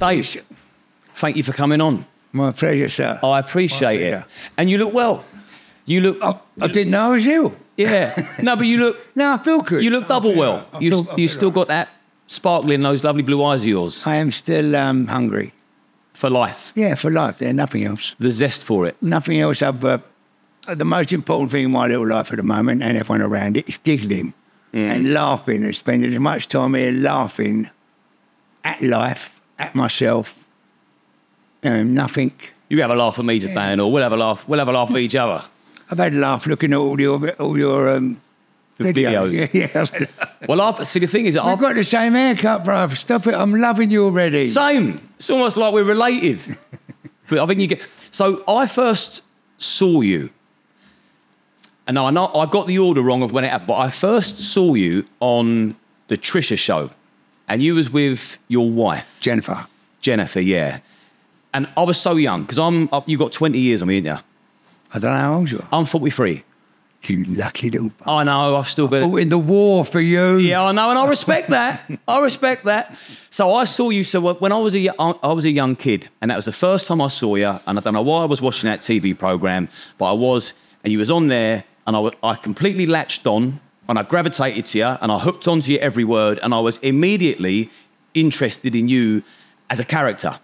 Dave, thank you for coming on. My pleasure, sir. I appreciate it. And you look well. You look... I didn't know I was ill. Yeah. No, but you look... No, I feel good. You look double well. You still got that sparkle in those lovely blue eyes of yours. I am still hungry. For life. Yeah, for life. There's nothing else. The zest for it. Nothing else. The most important thing in my little life at the moment, and everyone around it, is giggling and laughing and spending as much time here laughing at life, at myself, nothing. You have a laugh at me today, or we'll have a laugh. We'll have a laugh at each other. I've had a laugh looking at all your videos. Yeah. Well, see, the thing is, I've got the same haircut, bruv. Stop it! I'm loving you already. Same. It's almost like we're related. I think you get. So I first saw you, and I know I got the order wrong of when it happened, but I first saw you on the Trisha show, and you was with your wife, Jennifer. Jennifer, yeah. And I was so young, because you got 20 years on me, didn't you? I don't know how old you are. I'm 43. You lucky little bastard. I know, I've still got... I fought in the war for you. Yeah, I know, and I respect that. I respect that. So I saw you, so when I was a young kid, and that was the first time I saw you, and I don't know why I was watching that TV programme, but I was, and you was on there, and I completely latched on, and I gravitated to you, and I hooked onto you every word, and I was immediately interested in you as a character.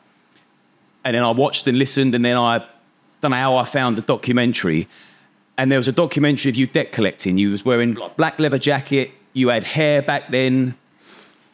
And then I watched and listened, and then I don't know how I found the documentary. And there was a documentary of you debt collecting. You was wearing a black leather jacket. You had hair back then.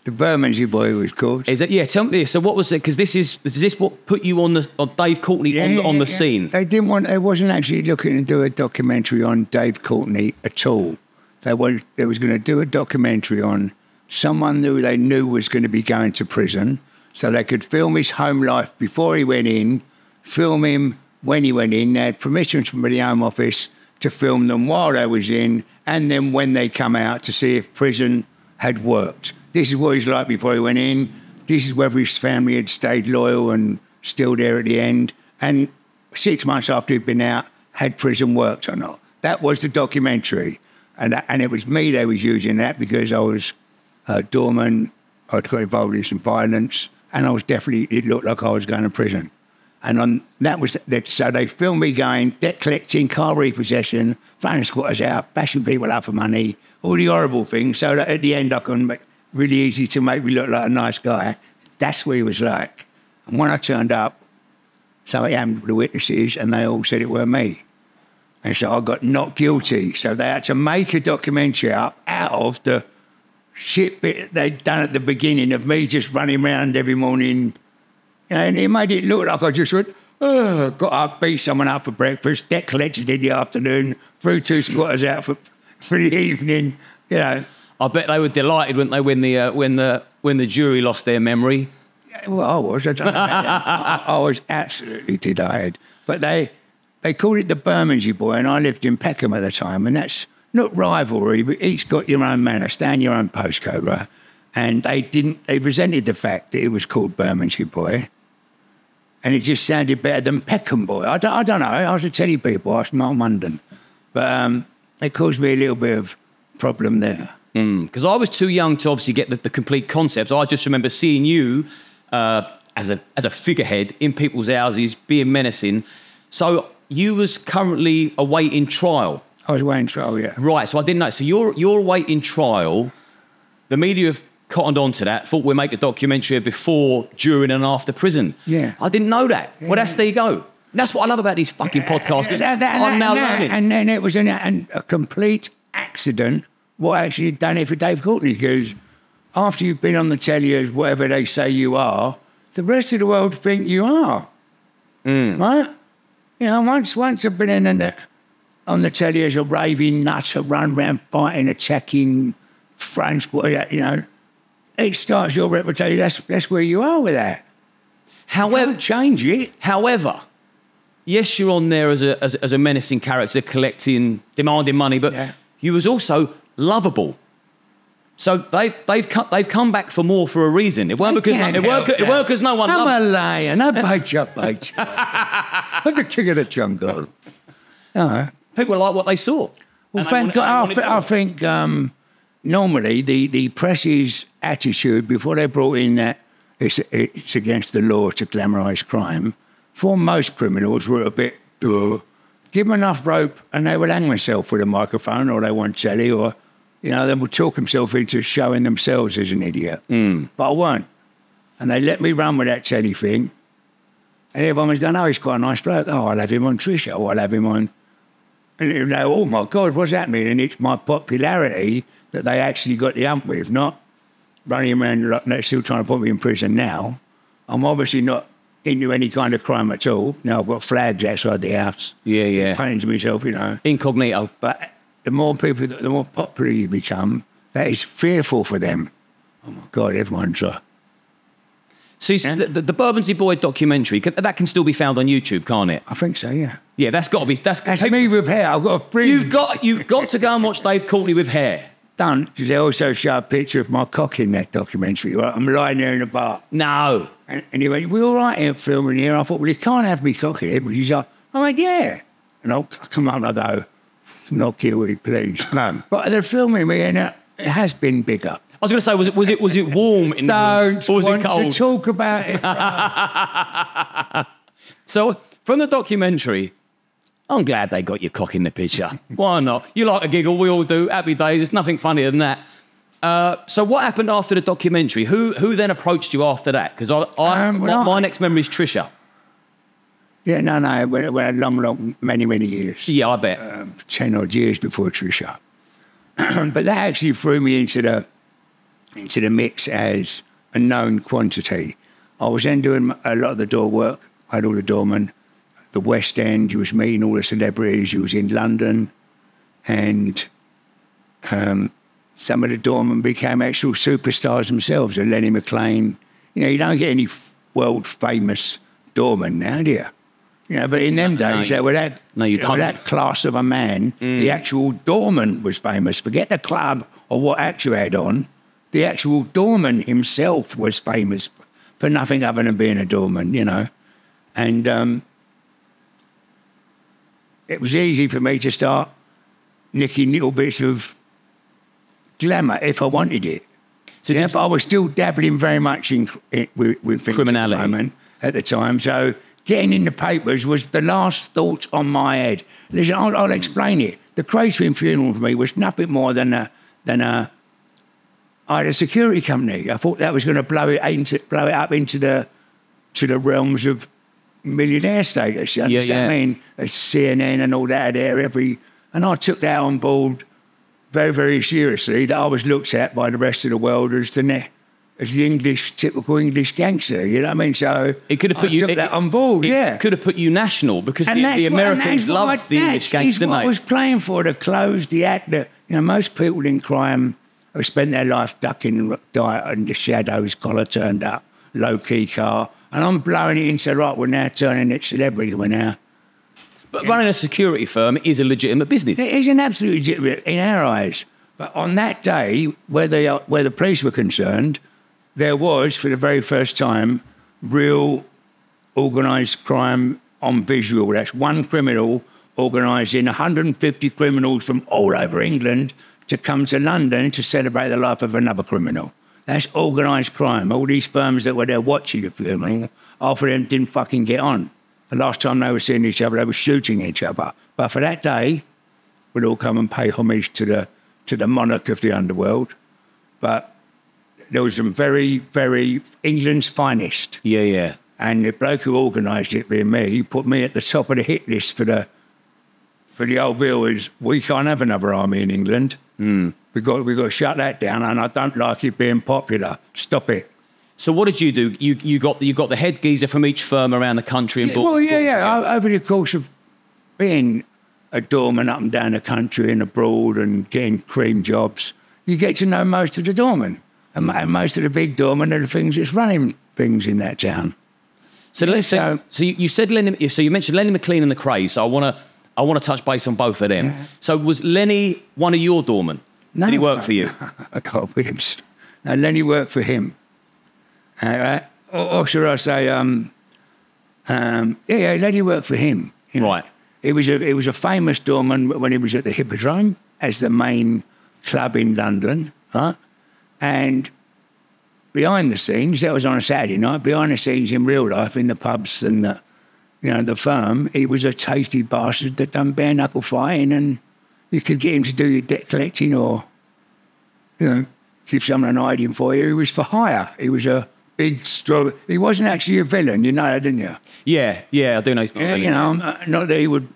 The Bermondsey Boy was called. Is it? Yeah. Tell me. So what was it? Because is this what put you on Dave Courtney on the scene? They didn't want. They wasn't actually looking to do a documentary on Dave Courtney at all. They was going to do a documentary on someone who they knew was going to be going to prison. So they could film his home life before he went in, film him when he went in. They had permission from the Home Office to film them while they was in, and then when they come out to see if prison had worked. This is what he's like before he went in. This is whether his family had stayed loyal and still there at the end. And 6 months after he'd been out, had prison worked or not. That was the documentary. And it was me they was using that because I was a doorman. I'd got involved in some violence. And I was definitely, it looked like I was going to prison. And so they filmed me going, debt collecting, car repossession, throwing squatters out, bashing people out for money, all the horrible things. So that at the end, I can make really easy to make me look like a nice guy. That's what he was like. And when I turned up, so I had the witnesses and they all said it were me. And so I got not guilty. So they had to make a documentary up out of the shit bit they'd done at the beginning of me just running around every morning, and it made it look like I just went, got up, beat someone up for breakfast, debt collected in the afternoon, threw two squatters out for the evening. You know, I bet they were delighted, weren't they, when the jury lost their memory? Yeah, well, I was. I don't know about that. I was absolutely delighted. But they called it the Bermondsey Boy, and I lived in Peckham at the time, and that's not rivalry, but each got your own manor, stay in your own postcode, right? And they resented the fact that it was called Bermondsey Boy. And it just sounded better than Peckham Boy. I don't know. I was a telly people. I was from London. But it caused me a little bit of problem there. Because I was too young to obviously get the complete concept. I just remember seeing you as a figurehead in people's houses, being menacing. So you was currently awaiting trial. I was waiting trial, yeah. Right, so I didn't know. So you're waiting trial. The media have cottoned on to that, thought we'd make a documentary before, during and after prison. Yeah. I didn't know that. Yeah. Well, there you go. And that's what I love about these fucking podcasts, because I'm now learning. And then it was a complete accident what I actually done it for Dave Courtney, because after you've been on the telly as whatever they say you are, the rest of the world think you are. Right? You know, once I've been in and... on the telly as a raving nut, a run round fighting, attacking, French, you know, it starts your reputation. That's where you are with that. However, change it. However, yes, you're on there as a menacing character, collecting, demanding money, but you was also lovable. So they've come back for more for a reason. It weren't because it weren't because no one. I'm a lion. I bite you, bite you. I'm the king of the jungle. No. People like what they saw. Well, thank God. I think normally the press's attitude before they brought in that it's against the law to glamorise crime. For most criminals, we're a bit, give them enough rope and they will hang themselves with a microphone, or they want telly, or, you know, they will talk themselves into showing themselves as an idiot. Mm. But I weren't. And they let me run with that telly thing. And everyone was going, oh, he's quite a nice bloke. Oh, I'll have him on Trisha, or I'll have him on... And you know, oh, my God, what's that mean? And it's my popularity that they actually got the hump with, not running around like they're still trying to put me in prison now. I'm obviously not into any kind of crime at all. Now I've got flags outside the house. Yeah, yeah. Painting to myself, you know. Incognito. But the more people, the more popular you become, that is fearful for them. Oh, my God, everyone's... So yeah. The Bermondsey Boy documentary, that can still be found on YouTube, can't it? I think so, yeah. Yeah, that's got to be... That's me with hair. I've got a fringe. You've got to go and watch Dave Courtney with hair. Done, because they also show a picture of my cock in that documentary. Right? I'm lying there in the bar. No. And he went, we're all right here filming here. I thought, well, you can't have me cock in here. But he's like, I went, yeah. And I'll come up and I go, not kill me, please. No. But they're filming me and it has been bigger. I was going to say, was it warm in the room? Don't want to talk about it. So, from the documentary, I'm glad they got your cock in the picture. Why not? You like a giggle, we all do. Happy days. There's nothing funnier than that. So, what happened after the documentary? Who then approached you after that? Because my next memory is Trisha. Yeah, no. It went a long, many, many years. Yeah, I bet. 10 odd years before Trisha. But that actually threw me into the mix as a known quantity. I was then doing a lot of the door work. I had all the doormen. The West End, you was meeting all the celebrities. You was in London. And some of the doormen became actual superstars themselves. And Lenny McLean. You know, you don't get any world-famous doormen now, do you? You know, but in them days, that class of a man, the actual doorman was famous. Forget the club or what act you had on. The actual doorman himself was famous for nothing other than being a doorman, you know. And it was easy for me to start nicking little bits of glamour if I wanted it. So yeah, but I was still dabbling very much with things criminality at the time. So getting in the papers was the last thought on my head. Listen, I'll explain it. The Kray funeral for me was nothing more than a I had a security company. I thought that was going to blow it up into the realms of millionaire status. You understand what I mean? There's CNN and all that there. And I took that on board very, very seriously, that I was looked at by the rest of the world as the typical English gangster. You know what I mean? So it could have put that on board, It could have put you national because the Americans loved the English gangster. That's what I was playing for, the clothes, the act. That, you know, most people in crime... I've spent their life ducking diet and the shadows, collar turned up, low-key car. And I'm blowing it into, right, we're now turning it celebrity, we're now... But running a security firm is a legitimate business. It is an absolutely legitimate, in our eyes. But on that day, where the police were concerned, there was, for the very first time, real organised crime on visual. That's one criminal organising 150 criminals from all over England to come to London to celebrate the life of another criminal. That's organised crime. All these firms that were there watching the filming, half of them didn't fucking get on. The last time they were seeing each other, they were shooting each other. But for that day, we'd all come and pay homage to the monarch of the underworld. But there was some very, very England's finest. Yeah, yeah. And the bloke who organised it, being me, he put me at the top of the hit list for the old bill is, we can't have another army in England. Mm. We've got to shut that down, and I don't like it being popular. Stop it. So what did you do? You got the head geezer from each firm around the country and over the course of being a doorman up and down the country and abroad and getting cream jobs, you get to know most of the doormen. And most of the big doormen are the things that's running things in that town. So you mentioned Lenny McLean and the Kray, so I want to touch base on both of them. Yeah. So was Lenny one of your doormen? No. Did he work for you? I can't with him. No, Lenny worked for him. Or should I say, Lenny worked for him. You know? Right. He was a famous doorman when he was at the Hippodrome as the main club in London. Right. And behind the scenes, that was on a Saturday night, behind the scenes in real life, in the pubs and the, you know, the firm, he was a tasty bastard that done bare-knuckle fighting, and you could get him to do your debt collecting or, you know, give someone an hiding for you. He was for hire. He was a big, strong... He wasn't actually a villain, you know that, didn't you? Yeah, yeah, I do know he's not a villain. You know, not that he would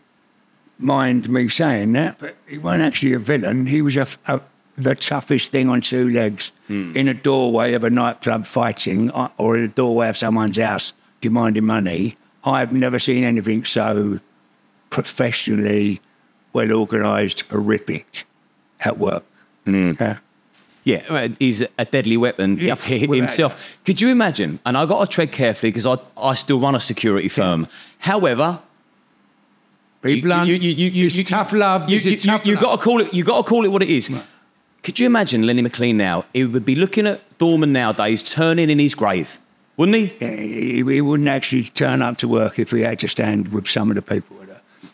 mind me saying that, but he wasn't actually a villain. He was the toughest thing on two legs in a doorway of a nightclub fighting or in a doorway of someone's house demanding money. I've never seen anything so professionally well-organised, horrific at work. Mm. Yeah, he's a deadly weapon himself. Could you imagine, and I've got to tread carefully because I still run a security firm. Yeah. However... Be blunt. It's tough love. You've got to call it what it is. Right. Could you imagine Lenny McLean now? He would be looking at Dorman nowadays turning in his grave. Wouldn't he? Yeah, he wouldn't actually turn up to work if he had to stand with some of the people.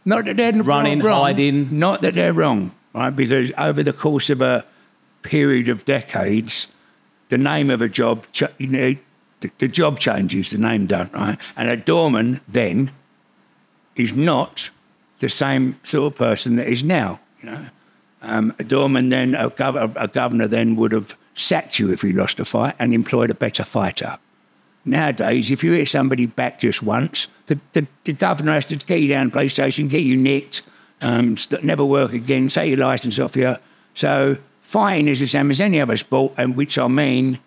Not that they're running, wrong, hiding. Not that they're wrong, right? Because over the course of a period of decades, the name of a job, you know, the job changes, the name don't, right? And a doorman then is not the same sort of person that is now, you know. A doorman then, a governor then would have sacked you if you lost a fight and employed a better fighter. Nowadays, if you hit somebody back just once, the governor has to get you down to the police station, get you nicked, never work again, take your licence off you. So fighting is the same as any other sport, and which I mean,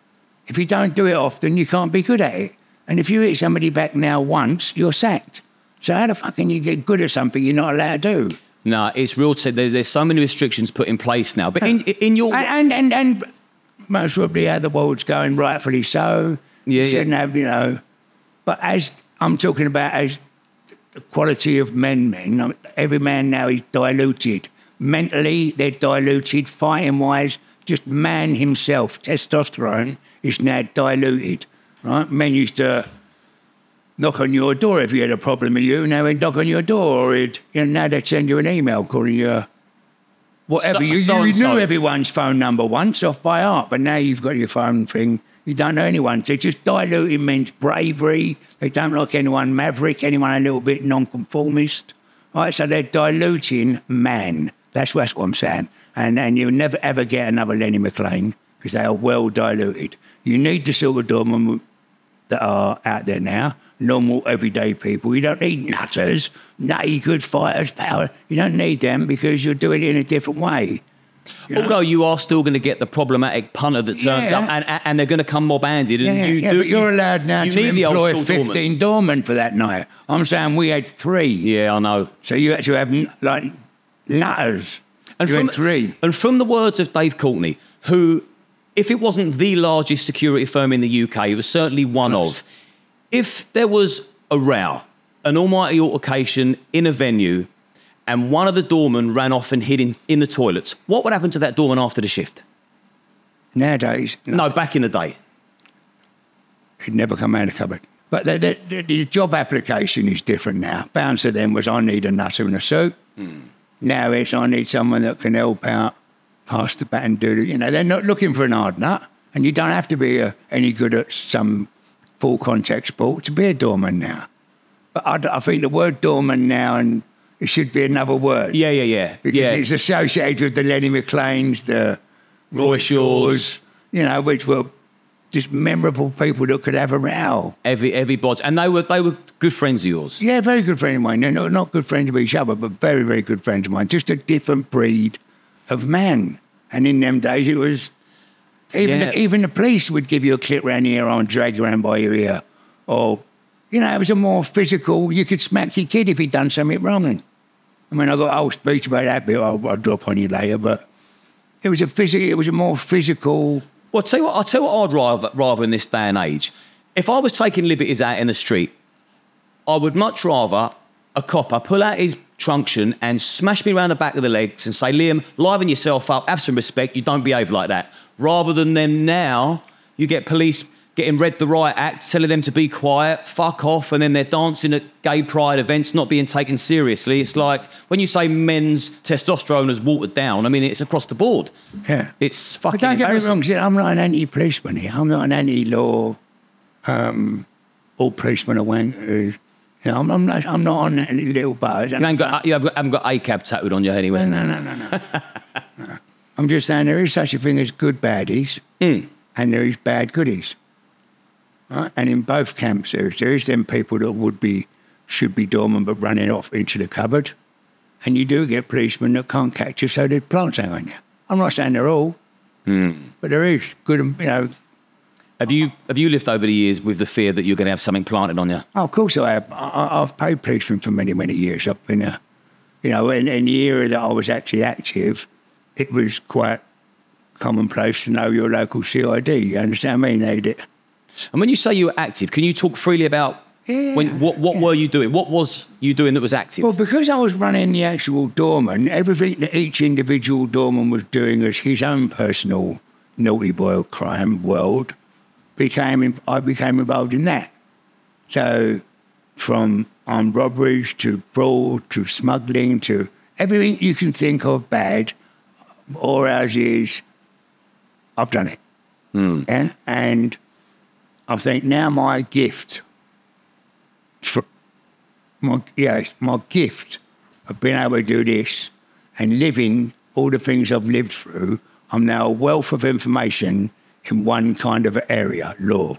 if you don't do it often, you can't be good at it. And if you hit somebody back now once, you're sacked. So how the fuck can you get good at something you're not allowed to do? No, it's real. There's so many restrictions put in place now. But in your... And most probably how the world's going, rightfully so... Yeah, shouldn't have, you know. But as I'm talking about, as the quality of men, every man now is diluted. Mentally, they're diluted. Fighting-wise, just man himself, testosterone, is now diluted, right? Men used to knock on your door if you had a problem with you. Now they'd knock on your door, or now they'd send you an email calling you whatever. You knew everyone's phone number once off by heart, but now you've got your phone thing. You don't know anyone. So just diluting men's bravery. They don't like anyone maverick, anyone a little bit nonconformist. All right, so they're diluting man. That's what I'm saying. And you'll never, ever get another Lenny McLean because they are well diluted. You need the sort of doormen that are out there now, normal, everyday people. You don't need nutters, nutty good fighters, power. You don't need them because you're doing it in a different way. You know? Although you are still going to get the problematic punter that turns up and they're going to come mob-handed. And but you're allowed now to employ 15 doormen for that night. I'm saying we had 3. Yeah, I know. So you actually have, like, nutters. And you had 3. And from the words of Dave Courtney, who, if it wasn't the largest security firm in the UK, it was certainly one of. If there was a row, an almighty altercation in a venue... and one of the doormen ran off and hid in the toilets, what would happen to that doorman after the shift? Nowadays? No, back in the day. He'd never come out of the cupboard. But the job application is different now. Bouncer then was, I need a nutter in a suit. Mm. Now it's, I need someone that can help out, pass the baton, you know, they're not looking for an hard nut. And you don't have to be any good at some full contact sport to be a doorman now. But I think the word doorman now and... it should be another word. Yeah. Because it's associated with the Lenny McLeans, the Roy Shaws, you know, which were just memorable people that could have a row. Everybody. And they were good friends of yours. Yeah, very good friends of mine. They're not good friends of each other, but very, very good friends of mine. Just a different breed of man. And in them days, it was... Even the police would give you a clip round the ear and drag you around by your ear or... You know, it was a more physical, you could smack your kid if he'd done something wrong. I mean, I got a whole speech about that bit, I'll drop on you later, but it was a more physical... Well, I'll tell you what I'd rather in this day and age. If I was taking liberties out in the street, I would much rather a copper pull out his truncheon and smash me around the back of the legs and say, Liam, liven yourself up, have some respect, you don't behave like that. Rather than them now, you get police... getting read the riot act, telling them to be quiet, fuck off, and then they're dancing at gay pride events, not being taken seriously. It's like when you say men's testosterone is watered down, I mean, it's across the board. Yeah. It's fucking embarrassing. But don't get me wrong, I'm not an anti-policeman here. I'm not an anti-law, all policemen are wankers. You know, I'm not on any little bars. You haven't got ACAB tattooed on you anyway. No. No. I'm just saying there is such a thing as good baddies and there is bad goodies. Right? And in both camps there is them people that should be dormant but running off into the cupboard. And you do get policemen that can't catch you, so they plant something on you. I'm not saying they're all, but there is good, you know. Have you lived over the years with the fear that you're going to have something planted on you? Oh, of course I have. I've paid policemen for many, many years. I've been, in the era that I was actually active, it was quite commonplace to know your local CID. You understand what I mean? They did it. And when you say you were active, can you talk freely about what were you doing? What was you doing that was active? Well, because I was running the actual doorman, everything that each individual doorman was doing as his own personal naughty boy crime world, I became involved in that. So from armed robberies to fraud to smuggling to everything you can think of bad, or as is, I've done it. Yeah? And I think now my gift, my gift of being able to do this and living all the things I've lived through, I'm now a wealth of information in one kind of area, law.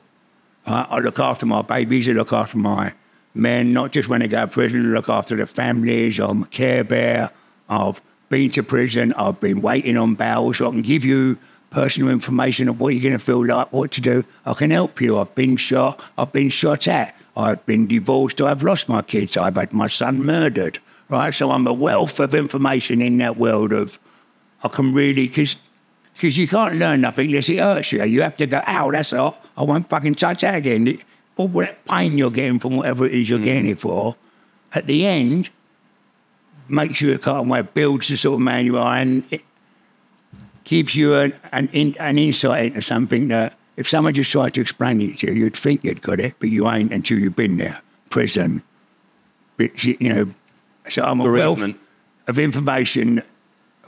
I look after my babies, I look after my men, not just when they go to prison, I look after their families, I'm a care bear, I've been to prison, I've been waiting on bail, so I can give you personal information of what you're going to feel like, what to do. I can help you. I've been shot, I've been shot at, I've been divorced, I've lost my kids, I've had my son murdered, right? So I'm a wealth of information in that world of, I can really, because you can't learn nothing unless it hurts you. You have to go, ow, that's all. I won't fucking touch that again. All that pain you're getting from whatever it is you're getting it for, at the end, makes you a kind of way, builds the sort of man you are, and it gives you an insight into something that if someone just tried to explain it to you, you'd think you'd got it, but you ain't until you've been there. Prison. But, so I'm a wealth of information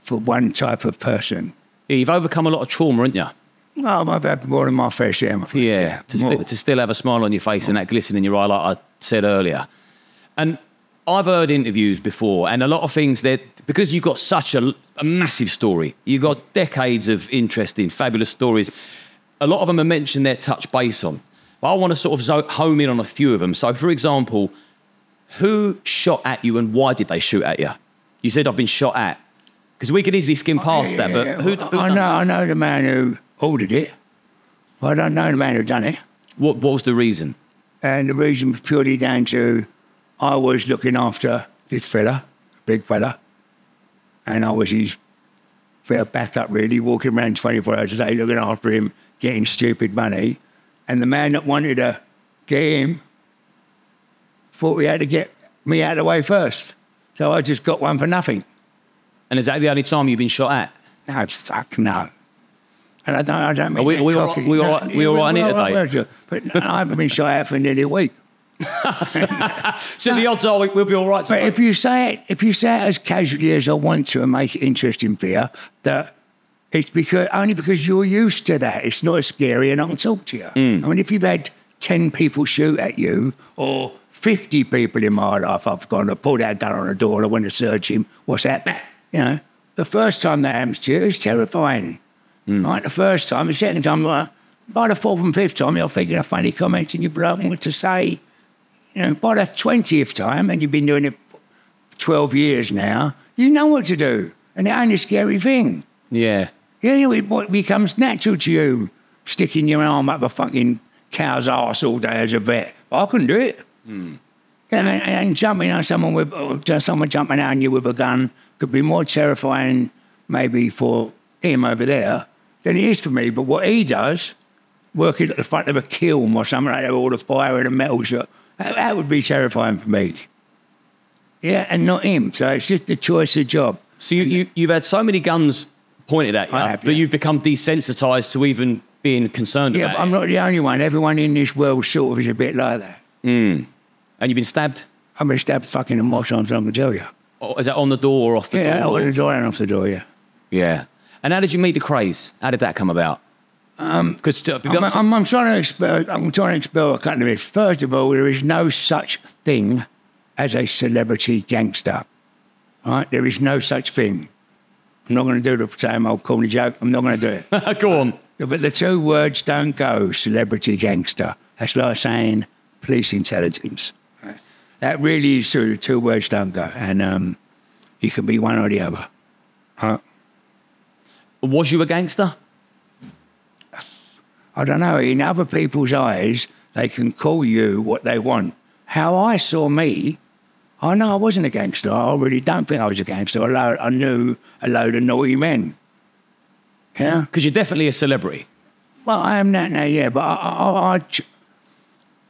for one type of person. Yeah, you've overcome a lot of trauma, haven't you? Oh, I've had more than my fair share. Yeah, to still have a smile on your face and that glisten in your eye, like I said earlier. And I've heard interviews before, and a lot of things that, because you've got such a massive story, you've got decades of interesting, fabulous stories. A lot of them are mentioned they're touch base on. But I want to sort of home in on a few of them. So, for example, who shot at you and why did they shoot at you? You said, I've been shot at. Because we could easily skim past that, but who I know the man who ordered it. I don't know the man who done it. What was the reason? And the reason was purely down to I was looking after this fella, big fella, and I was his bit of backup really, walking around 24 hours a day, looking after him, getting stupid money. And the man that wanted to get him thought he had to get me out of the way first. So I just got one for nothing. And is that the only time you've been shot at? No, fuck no. And I don't mean that cocky. We're all right today. But I haven't been shot at for nearly a week. So the odds are we'll be all right today. But if you say it as casually as I want to and make it interesting for you, that it's only because you're used to that. It's not as scary and I can talk to you. I mean, if you've had 10 people shoot at you or 50 people in my life, I've gone, I pulled that gun on a door and I went to search him. What's happening? You know, the first time that happens to you is terrifying. Right, the first time, the second time, by the fourth and fifth time, you're thinking of funny comments and you don't know what to say. You know, by the 20th time, and you've been doing it 12 years now, you know what to do. And it ain't a scary thing. Yeah. You know, it becomes natural to you, sticking your arm up a fucking cow's arse all day as a vet. But I couldn't do it. And jumping on someone jumping on you with a gun could be more terrifying maybe for him over there than it is for me. But what he does, working at the front of a kiln or something like that, all the fire and the metal shot, that would be terrifying for me. Yeah, and not him. So it's just the choice of job. So you've had so many guns pointed at you, but you've become desensitised to even being concerned about. Yeah, but I'm not the only one. Everyone in this world sort of is a bit like that. Mm. And you've been stabbed? I've been stabbed fucking a more times than I can tell you. Oh, is that on the door or off the door? Yeah, on the door and off the door, yeah. Yeah. And how did you meet the Krays? How did that come about? I'm trying to expel a couple of things. First of all, there is no such thing as a celebrity gangster. All right? There is no such thing. I'm not going to do the same old corny joke. I'm not going to do it. Go on. But the two words don't go, celebrity gangster. That's like saying police intelligence. Right? That really is true. The two words don't go. And you can be one or the other. Right? Was you a gangster? I don't know. In other people's eyes, they can call you what they want. How I saw me, I know I wasn't a gangster. I really don't think I was a gangster. I knew a load of naughty men. Yeah? Because you're definitely a celebrity. Well, I am that now, yeah. But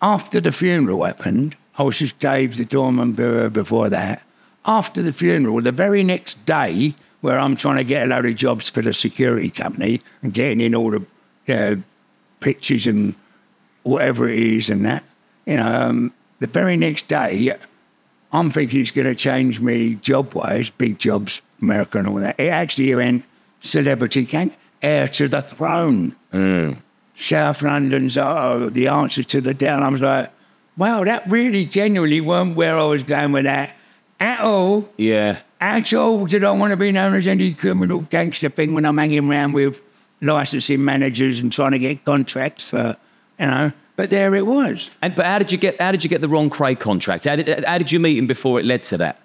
after the funeral happened, I was just Dave the doorman before that. After the funeral, the very next day, where I'm trying to get a load of jobs for the security company and getting in all the... pictures and whatever it is and that. You know, the very next day, I'm thinking it's going to change me job-wise, big jobs, America and all that. It actually went celebrity gang, heir to the throne. Mm. South London's, the answer to the down. I was like, wow, that really genuinely weren't where I was going with that at all. Yeah. At all did I want to be known as any criminal gangster thing when I'm hanging around with licensing managers and trying to get contracts for, you know, but there it was. And but how did you get the Ron Kray contract? How did you meet him before it led to that?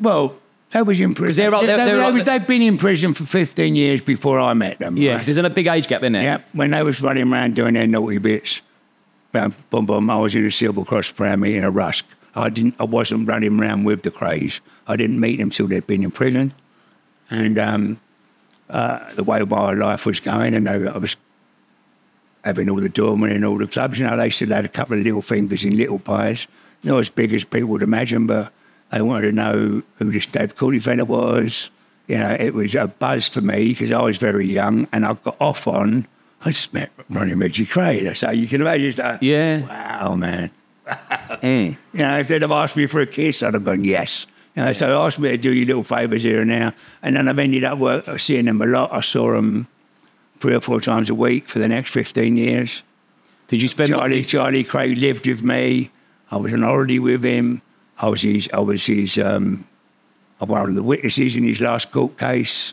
Well, they was in prison. They've been in prison for 15 years before I met them. Yeah, because right? There's a big age gap in there. Yeah, when they was running around doing their naughty bits, boom, boom, I was in a Silver Cross prammy in a rusk. I wasn't running around with the Krays. I didn't meet them till they'd been in prison, and the way my life was going, and I was having all the doormen in all the clubs. You know, they still had a couple of little fingers in little pies, not as big as people would imagine, but they wanted to know who this Dave Courtney fella was. You know, it was a buzz for me because I was very young, and I got off on. I just met Ronnie and Reggie Kray. So you can imagine, like, yeah, wow, man. Mm. You know, if they'd have asked me for a kiss, I'd have gone yes. You know, yeah. So they asked me to do you little favours here and there. And then I've ended up seeing them a lot. I saw them 3 or 4 times a week for the next 15 years. Did you spend... Charlie Kray lived with me. I was on holiday with him. I was one of the witnesses in his last court case.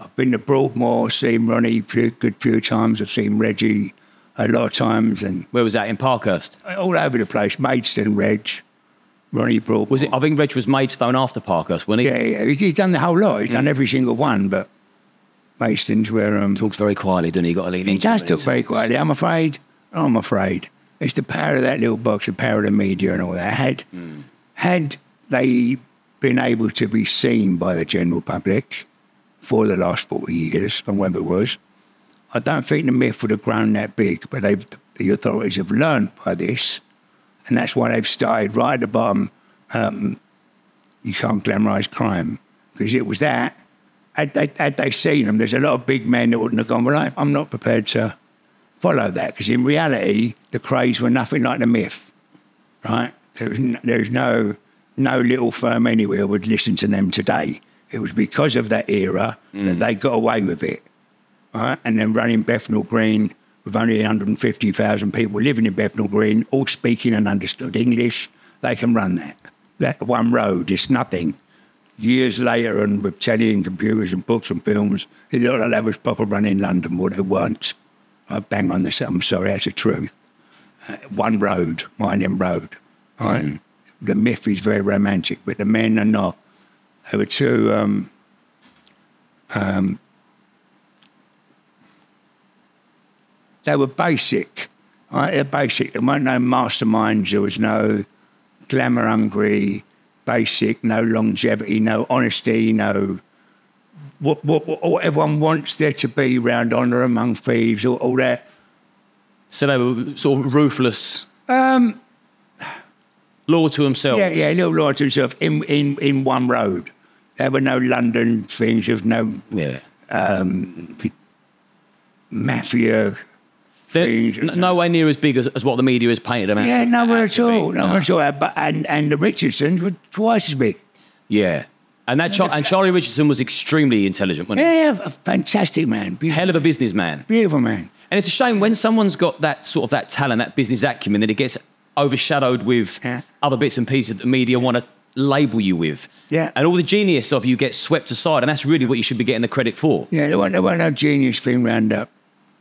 I've been to Broadmoor, seen Ronnie a good few times. I've seen Reggie a lot of times. And where was that, in Parkhurst? All over the place, Maidstone, Reg. Ronnie Broadmoor. Was it? I think Reg was Maidstone after Parkhurst, wasn't he? Yeah, yeah. He's done the whole lot. He's done every single one, but Maidstone's where... talks very quietly, doesn't he? Got to lean into it. He does talk very quietly. I'm afraid. It's the power of that little box, the power of the media and all that. Had they been able to be seen by the general public for the last 40 years, and whatever it was, I don't think the myth would have grown that big, but the authorities have learned by this. And that's why they've started right at the bottom. You can't glamorise crime, because it was that. Had they seen them, there's a lot of big men that wouldn't have gone, well, I'm not prepared to follow that, because in reality, the Krays were nothing like the myth, right? There was no little firm anywhere would listen to them today. It was because of that era that they got away with it, right? And then running Bethnal Green, with only 150,000 people living in Bethnal Green, all speaking and understood English, they can run that. That one road, it's nothing. Years later, and with telly and computers and books and films, it looked like that was proper running London, but it weren't. I bang on this, I'm sorry, that's the truth. One road, Mining Road. Right? Mm. The myth is very romantic, but the men are not. They were too... They were basic, right? They're basic. There weren't no masterminds. There was no glamour-hungry, basic, no longevity, no honesty, no... What everyone wants there to be round honour among thieves, all that. So they were sort of ruthless? Law to themselves? Yeah, yeah, a little law to themselves in one road. There were no London things of no... Yeah. Mafia... Nowhere near as big as what the media has painted them out. Yeah, nowhere at all. Nowhere at all. And the Richardsons were twice as big. Yeah. And Charlie Richardson was extremely intelligent, wasn't he? Yeah, a fantastic man. Beautiful. Hell of a businessman. Beautiful man. And it's a shame when someone's got that sort of that talent, that business acumen, that it gets overshadowed with other bits and pieces that the media want to label you with. Yeah. And all the genius of you gets swept aside, and that's really what you should be getting the credit for. Yeah, there weren't no genius being round up.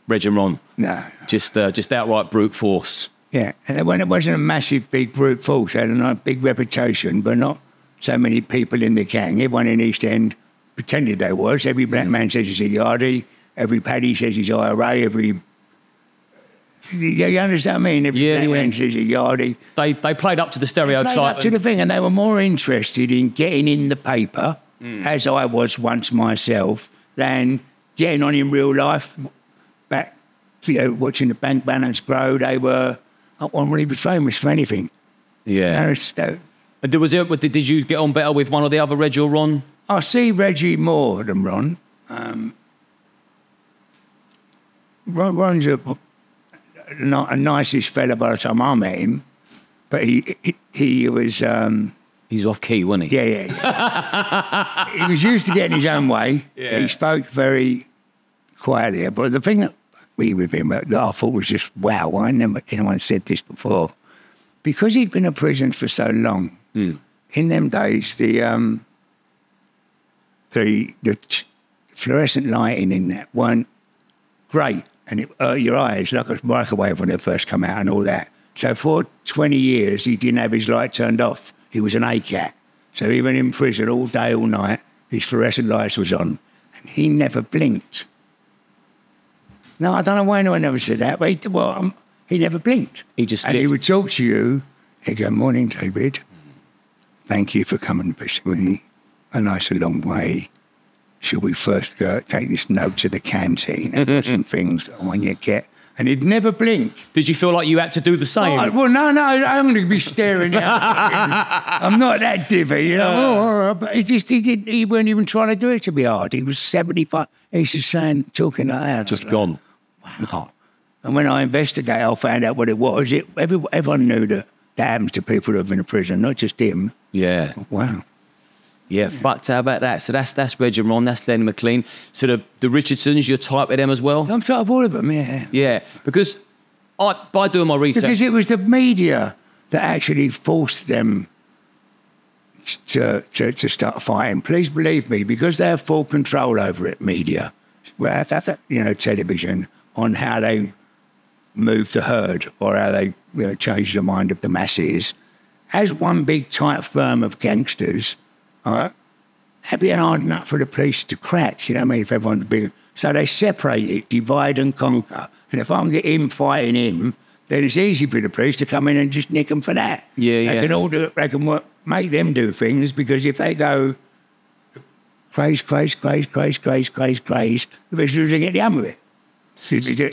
Reg and Ron. No. Just outright brute force. Yeah. And it wasn't a massive big brute force. They had a nice big reputation, but not so many people in the gang. Everyone in East End pretended they was. Every black man says he's a yardie. Every paddy says he's IRA. You understand what I mean? Every black man says he's a yardie. They played up to the stereotype. They played up to the thing, and they were more interested in getting in the paper, as I was once myself, than getting on in real life. Back, watching the bank balance grow, they were... I wasn't really famous for anything. Yeah. Did you get on better with one or the other, Reggie or Ron? I see Reggie more than Ron. Ron's not a nicest fella by the time I met him, but he was... He's off key, wasn't he? Yeah. He was used to getting his own way. Yeah. He spoke very quietly. But the thing that we with him that I thought was just, wow, I never anyone said this before. Because he'd been in prison for so long, in them days, the fluorescent lighting in that weren't great, and it hurt your eyes like a microwave when it first come out and all that. So for 20 years, he didn't have his light turned off. He was an ACAT. So even in prison all day, all night, his fluorescent lights was on, and he never blinked. No, I don't know why anyone never said that, but he never blinked. He would talk to you. He'd go, "Morning, David. Thank you for coming to visit me. A nice long way. Shall we first go take this note to the canteen and put some things on you get?" And he'd never blink. Did you feel like you had to do the same? No. I'm going to be staring at him. I'm not that divvy, you know. But he weren't even trying to do it to be hard. He was 75. He's just saying, talking like that. Just gone. Like, wow. And when I investigate, I found out what it was. Everyone knew that happens to people who have been in prison, not just him. Yeah. Wow. Yeah, fucked out about that. So that's Reggie and Ron, that's Lenny McLean. So the Richardsons, you're tight with them as well? I'm tight with all of them, yeah. Yeah, because by doing my research... Because it was the media that actually forced them to start fighting. Please believe me, because they have full control over it, media. Well, that's television, on how they move the herd or how they change the mind of the masses. As one big tight firm of gangsters... Right. That'd be an hard nut for the police to crack, you know what I mean, if everyone's big. So they separate it, divide and conquer. And if I can get him fighting him, then it's easy for the police to come in and just nick them for that. Yeah. They can all do it, they can make them do things, because if they go craze, the police doesn't get the arm of it.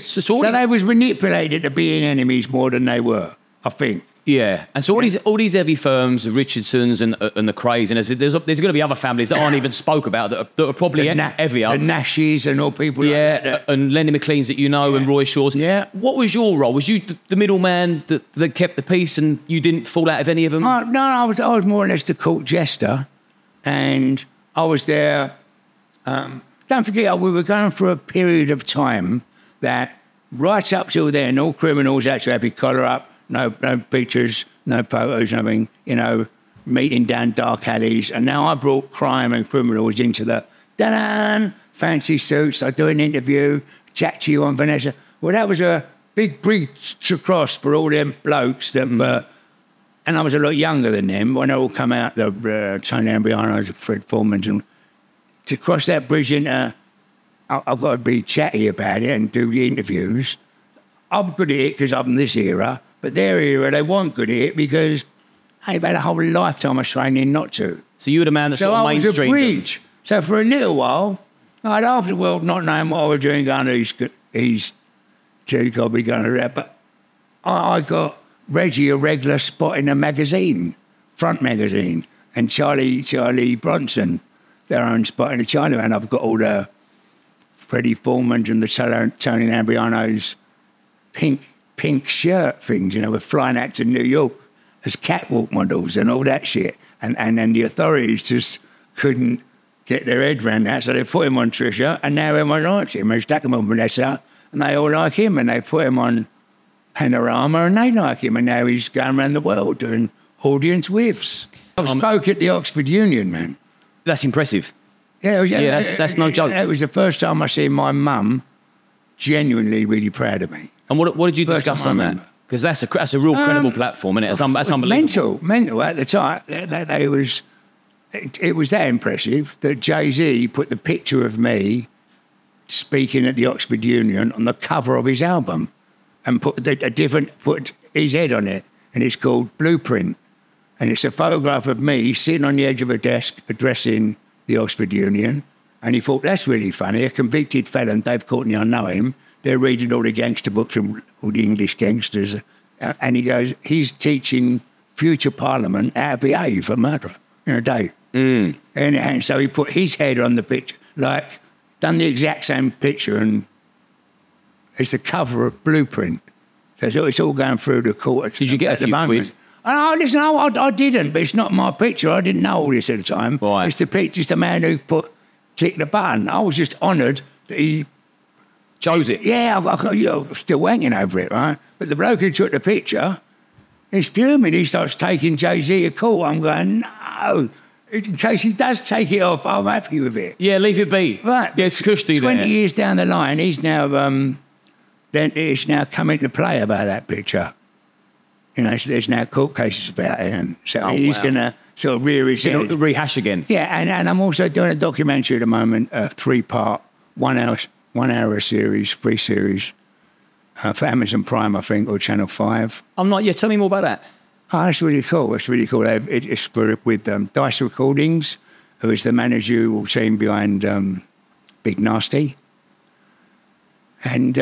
So they was manipulated to being enemies more than they were, I think. Yeah, and so all these heavy firms, the Richardsons and the Krays, and there's going to be other families that aren't even spoke about that are probably heavier. The Nashies and all people like that. And Lenny McLeans that and Roy Shaws. Yeah. What was your role? Was you the middleman that kept the peace and you didn't fall out of any of them? No, I was more or less the court jester, and I was there. Don't forget, we were going through a period of time that right up till then, all criminals had to have your collar up. No pictures, no photos, nothing, meeting down dark alleys. And now I brought crime and criminals into the fancy suits. I do an interview, chat to you on Vanessa. Well, that was a big bridge to cross for all them blokes that were, and I was a lot younger than them when they all come out, the Tony Lambrianos, Freddie Foreman, and to cross that bridge into, I've got to be chatty about it and do the interviews. I'm good at it because I'm in this era. But their era, they weren't good at it because they've had a whole lifetime of training not to. So you were the man that sort of mainstreamed them. So I was a bridge. So for a little while, I'd after the world not knowing what I was doing, going, he's too cobby going to that. But I got Reggie a regular spot in a magazine, Front magazine, and Charlie Bronson, their own spot in the Chinaman. I've got all the Freddie Foremans and the Tony Lambrianos pink shirt things, you know, with flying acts in New York as catwalk models and all that shit. And then the authorities just couldn't get their head around that, so they put him on Trisha, and now everyone likes him. They stuck him on Vanessa, and they all like him, and they put him on Panorama, and they like him, and now he's going around the world doing audience whiffs. I spoke at the Oxford Union, man. That's impressive. Yeah, that's no joke. It was the first time I seen my mum genuinely really proud of me. And what did you discuss on that? Because that's a real credible platform, isn't it? That's unbelievable. Mental at the time. They was... It was that impressive that Jay-Z put the picture of me speaking at the Oxford Union on the cover of his album and put his head on it, and it's called Blueprint. And it's a photograph of me sitting on the edge of a desk addressing the Oxford Union, and he thought, that's really funny, a convicted felon, Dave Courtney, I know him, they're reading all the gangster books from all the English gangsters, and he goes, he's teaching future Parliament how to behave for murder, you know, Dave. Mm. And so he put his head on the picture, like, done the exact same picture, and it's the cover of Blueprint. So it's all going through the court. Did you get a few quid? Oh, listen, I didn't, but it's not my picture. I didn't know all this at the time. Right. It's the picture, it's the man who clicked the button. I was just honoured that he... chose it. Yeah, I'm still wanking over it, right? But the bloke who took the picture... he's fuming. He starts taking Jay-Z a call. I'm going, no. In case he does take it off, I'm happy with it. Yeah, leave it be. Right. Yeah, it's cushy 20 there. Years down the line, he's now then it's now come into play about that picture. You know, so there's now court cases about it. And so he's going to sort of rear his head. Rehash again. Yeah, and I'm also doing a documentary at the moment, a three-part, one-hour series, free series. For Amazon Prime, I think, or Channel 5. I'm like, yeah, tell me more about that. Oh, that's really cool. That's really cool. It's with Dice Recordings, who is the managerial team behind Big Nasty. And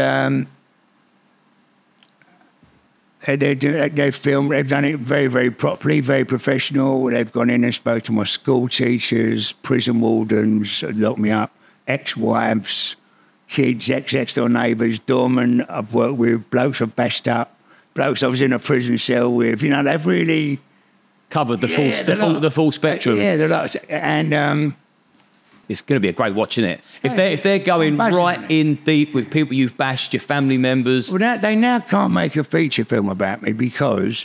they've done it very, very properly, very professional. They've gone in and spoke to my school teachers, prison wardens, locked me up, ex-wives, kids, ex-door neighbours, doormen I've worked with, blokes I've bashed up, blokes I was in a prison cell with. You know, they've really... covered the full spectrum. Yeah, the lot. And... it's going to be a great watch, isn't it? If they're going right in deep with people you've bashed, your family members... Well, they now can't make a feature film about me because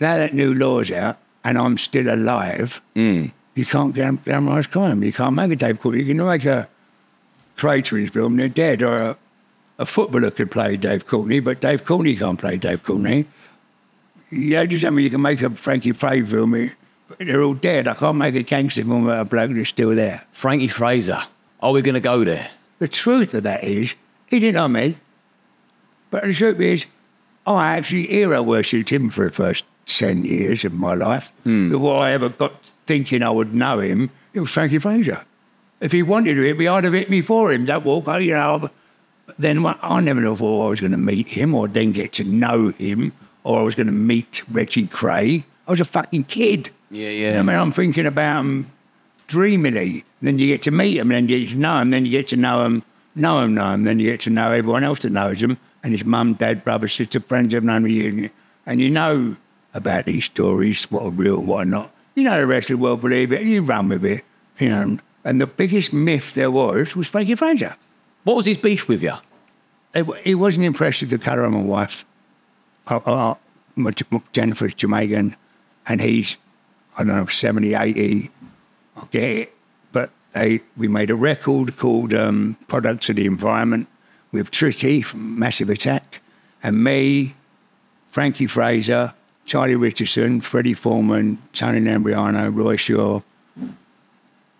now that new law's out and I'm still alive, you can't glamorise crime. You can't make a Dave Courtney. You can make a Kray to his film, they're dead, or a footballer could play Dave Courtney, but Dave Courtney can't play Dave Courtney. Yeah, just tell me you can make a Frankie Fraser film, but they're all dead. I can't make a gangster film about a bloke that's still there. Frankie Fraser, are we going to go there? The truth of that is, he didn't know me, but the truth is, I actually hero worshipped him for the first 10 years of my life. Before I ever got thinking I would know him, it was Frankie Fraser. If he wanted to hit me, I'd have hit me for him. That walk, you know. Then I never thought I was going to meet him or then get to know him or I was going to meet Reggie Kray. I was a fucking kid. Yeah, yeah. I mean, I'm thinking about him dreamily. Then you get to meet him, then you get to know him, then you get to know him, then you get to know everyone else that knows him and his mum, dad, brother, sister, friends have known him. And you know about these stories, what are real, what are not. You know the rest of the world believe it and you run with it, you know. And the biggest myth there was Frankie Fraser. What was his beef with you? He wasn't impressed with the colour of my wife. Jennifer's Jamaican, and he's, I don't know, 70, 80. I get it. But we made a record called Products of the Environment with Tricky from Massive Attack, and me, Frankie Fraser, Charlie Richardson, Freddie Foreman, Tony Lambriano, Roy Shaw,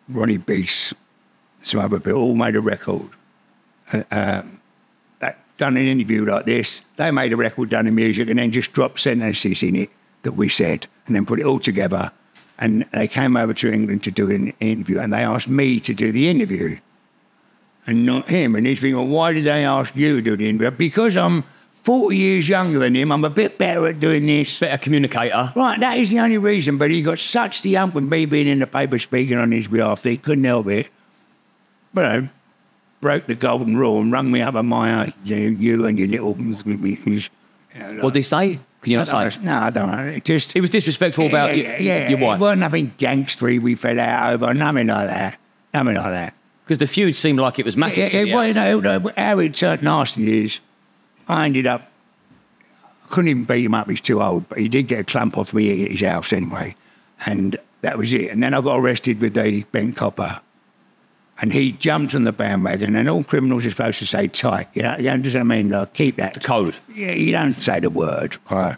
Ronnie Beast, some other people, all made a record. Done an interview like this, they made a record, done the music, and then just dropped sentences in it that we said, and then put it all together. And they came over to England to do an interview, and they asked me to do the interview, and not him. And he's thinking, well, why did they ask you to do the interview? Because I'm 40 years younger than him, I'm a bit better at doing this. Better communicator. Right, that is the only reason, but he got such the hump with me being in the paper speaking on his behalf that he couldn't help it. But broke the golden rule and rung me up on my ass, you and your little... What did they say? Can you not say? No, I don't know. It was disrespectful about your wife. It wasn't nothing gangstery we fell out over, nothing like that. Nothing like that. Because the feud seemed like it was massive. How it turned nasty is, I ended up... I couldn't even beat him up, he's too old, but he did get a clump off me at his house anyway. And that was it. And then I got arrested with a bent copper. And he jumped on the bandwagon, and all criminals are supposed to say tight. You understand what I mean? Like, keep that. The code. Yeah, you don't say the word. Right.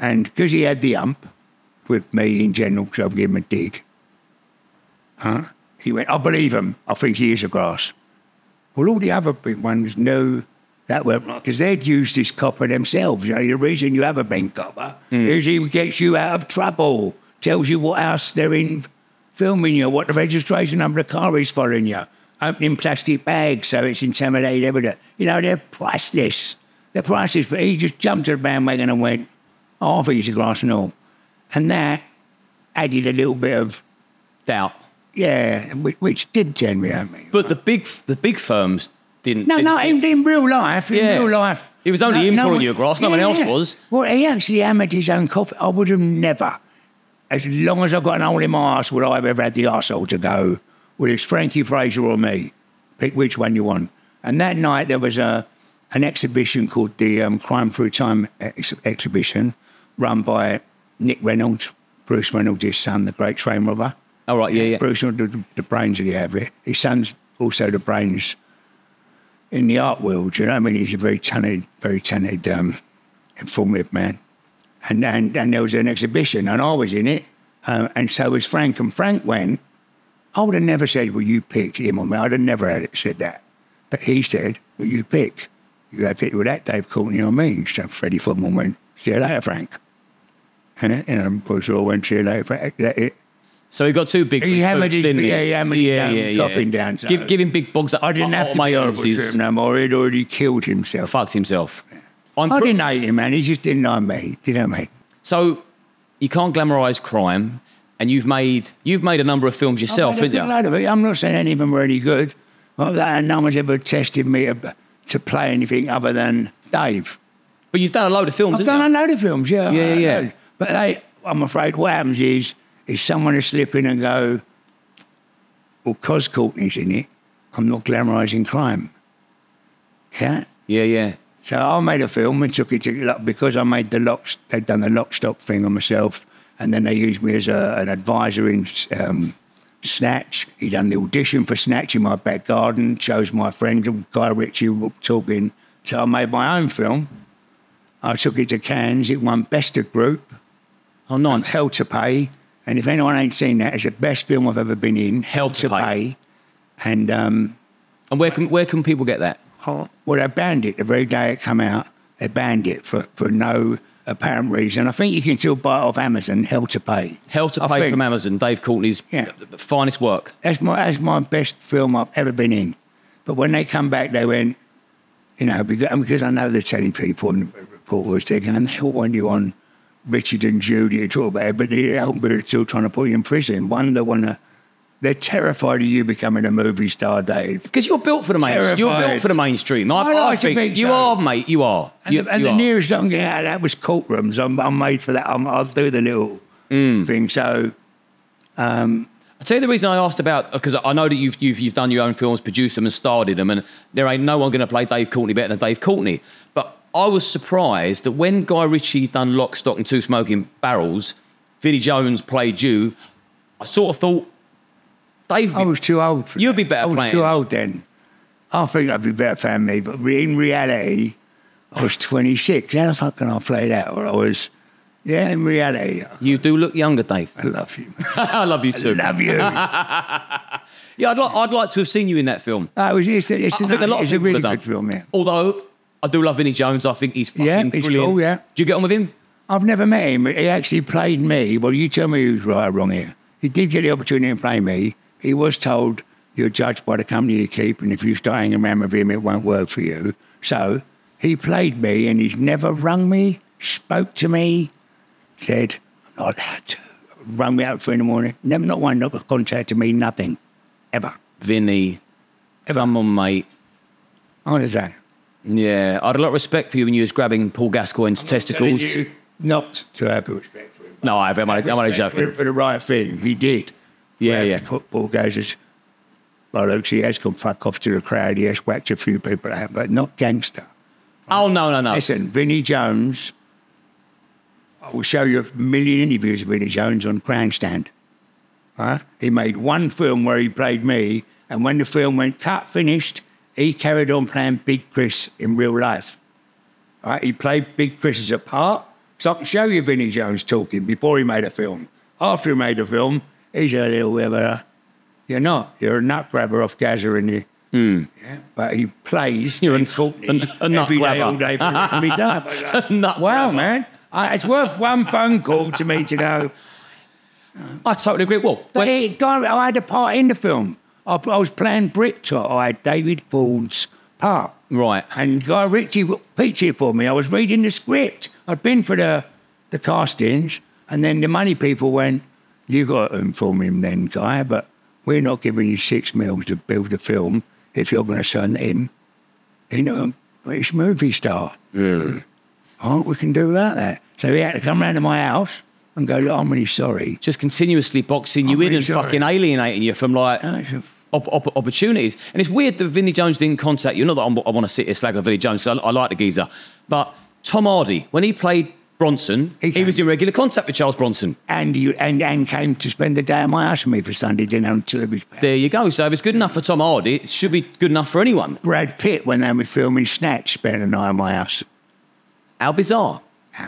And because he had the ump with me in general, because I've given him a dig, he went, I believe him. I think he is a grass. Well, all the other big ones knew that weren't right, because they'd used this copper themselves. You know, the reason you have a bent copper is he gets you out of trouble, tells you what house they're in, filming you, what the registration number of the car is following you, opening plastic bags so it's intimidating evidence. You know, they're priceless. They're priceless, but he just jumped to the bandwagon and went, oh, I think he's a grass and all. And that added a little bit of... doubt. Yeah, which did turn me on me. But right? the big firms didn't... No, in real life. Yeah. In real life. It was only him calling you a grass, no one else was. Well, he actually hammered his own coffee. I would have never... As long as I've got an hole in my arse, would I have ever had the arsehole to go, whether it's Frankie Fraser or me, pick which one you want. And that night there was an exhibition called the Crime Through Time exhibition, run by Nick Reynolds, Bruce Reynolds, his son, the great train robber. Oh, right, yeah. Bruce Reynolds, the brains of the outfit. His son's also the brains in the art world, you know what I mean? He's a very talented, informative man. And there was an exhibition, and I was in it, and so was Frank. And Frank went, I would have never said, well, you picked him or me. I'd have never said that. But he said, well, you pick. You had picked with that Dave Courtney or me. So Freddie Foreman went, see you later, Frank. And Bruce all went, see you later, Frank. That it. So he got two big he hammered his, didn't he? Yeah, he hammered his coffin down. So give him big bogs. I didn't have to be horrible to him no more. He'd already killed himself. Fucked himself. Yeah. I didn't hate him, man. He just didn't like me. You know what I mean? So you can't glamorise crime, and you've made a number of films yourself, haven't you? I've made a lot of it. I'm not saying any of them were any good. And no one's ever tested me to play anything other than Dave. But you've done a load of films, haven't you? I've done a load of films, yeah. Yeah. But I'm afraid what happens is someone will slip in and go, well, because Courtney's in it, I'm not glamorising crime. Yeah? Yeah. So I made a film and took it to... Because I made the locks... They'd done the lock stock thing on myself, and then they used me as an advisor in Snatch. He done the audition for Snatch in my back garden, chose my friend, Guy Ritchie, talking. So I made my own film. I took it to Cannes. It won Best of Group. Oh, nice. Hell to Pay. And if anyone ain't seen that, it's the best film I've ever been in. Hell to Pay. And where can people get that? Well, they banned it the very day it came out. They banned it for no apparent reason. I think you can still buy it off Amazon, Hell to Pay. Hell to Pay from Amazon, Dave Courtney's finest work. That's my best film I've ever been in. But when they come back, they went, you know, because I know they're telling people and reporters, they're going, they all want you on Richard and Judy and all that, but they're still trying to put you in prison. They're terrified of you becoming a movie star, Dave. Because you're built for the mainstream. You're built for the mainstream. I think you are, mate. You are. The nearest I can get out of that was courtrooms. I'm made for that. I'll do the little thing. So, I tell you the reason I asked about, because I know that you've done your own films, produced them, and starred in them, and there ain't no one going to play Dave Courtney better than Dave Courtney. But I was surprised that when Guy Ritchie done Lock, Stock, and Two Smoking Barrels, Vinnie Jones played you. I sort of thought, Dave, I was too old for you'd be better playing. I was too old then. I think I'd be better playing me, but in reality, I was 26. How the fuck can I play that? Or in reality. You do look younger, Dave. I love you, man. I love you too. I love you. I'd like to have seen you in that film. It's a really good film, yeah. Although, I do love Vinnie Jones. I think he's fucking brilliant. Cool, yeah. Do you get on with him? I've never met him. He actually played me. Well, you tell me who's right or wrong here. He did get the opportunity to play me. He was told, you're judged by the company you keep, and if you start hanging around with him, it won't work for you. So he played me, and he's never rung me, spoke to me, said, I'm not allowed to. Rung me up at 3 a.m. Never, not one, not contacted me, nothing. Ever. Vinny. Ever. Come on, mate. How is that? Yeah, I had a lot of respect for you when you was grabbing Paul Gascoigne's testicles. You not to have respect for him. No, I have. I'm only joking. For the right thing, he did. Yeah. Paul Gascoigne's bollocks. He has gone fuck off to the crowd. He has whacked a few people out, but not gangster. Oh, no. Listen, Vinnie Jones, I will show you a million interviews of Vinnie Jones on Grandstand. Huh? He made one film where he played me, and when the film went cut, finished, he carried on playing Big Chris in real life. Right? He played Big Chris as a part. So I can show you Vinnie Jones talking before he made a film. After he made a film, he's a little bit of a... You're not. You're a nut grabber off Gaza in the... Mm. Yeah, but he plays. You're in Courtney a nut every grabber. Day, all day, for me done. Like, nut wow, grabber. Man. It's worth one phone call to me to know. I totally agree. Well, I had a part in the film. I was playing Bricktot. I had David Ford's part. Right. And Guy Ritchie pitched it for me. I was reading the script. I'd been for the castings, and then the money people went, you got to inform him then, Guy, but we're not giving you $6 million to build a film if you're going to sign him. You know, British movie star. Mm. Oh, we can do without that. So he had to come round to my house and go, look, I'm really sorry. Just continuously boxing you in and fucking alienating you from, like, opportunities. And it's weird that Vinnie Jones didn't contact you. Not that I want to sit here slag on Vinnie Jones, so I like the geezer. But Tom Hardy, when he played Bronson, he was in regular contact with Charles Bronson. And and came to spend the day at my house with me for Sunday dinner and two of his pals. There you go. So if it's good enough for Tom Hardy, it should be good enough for anyone. Brad Pitt, when they were filming Snatch, spent a night at my house. How bizarre.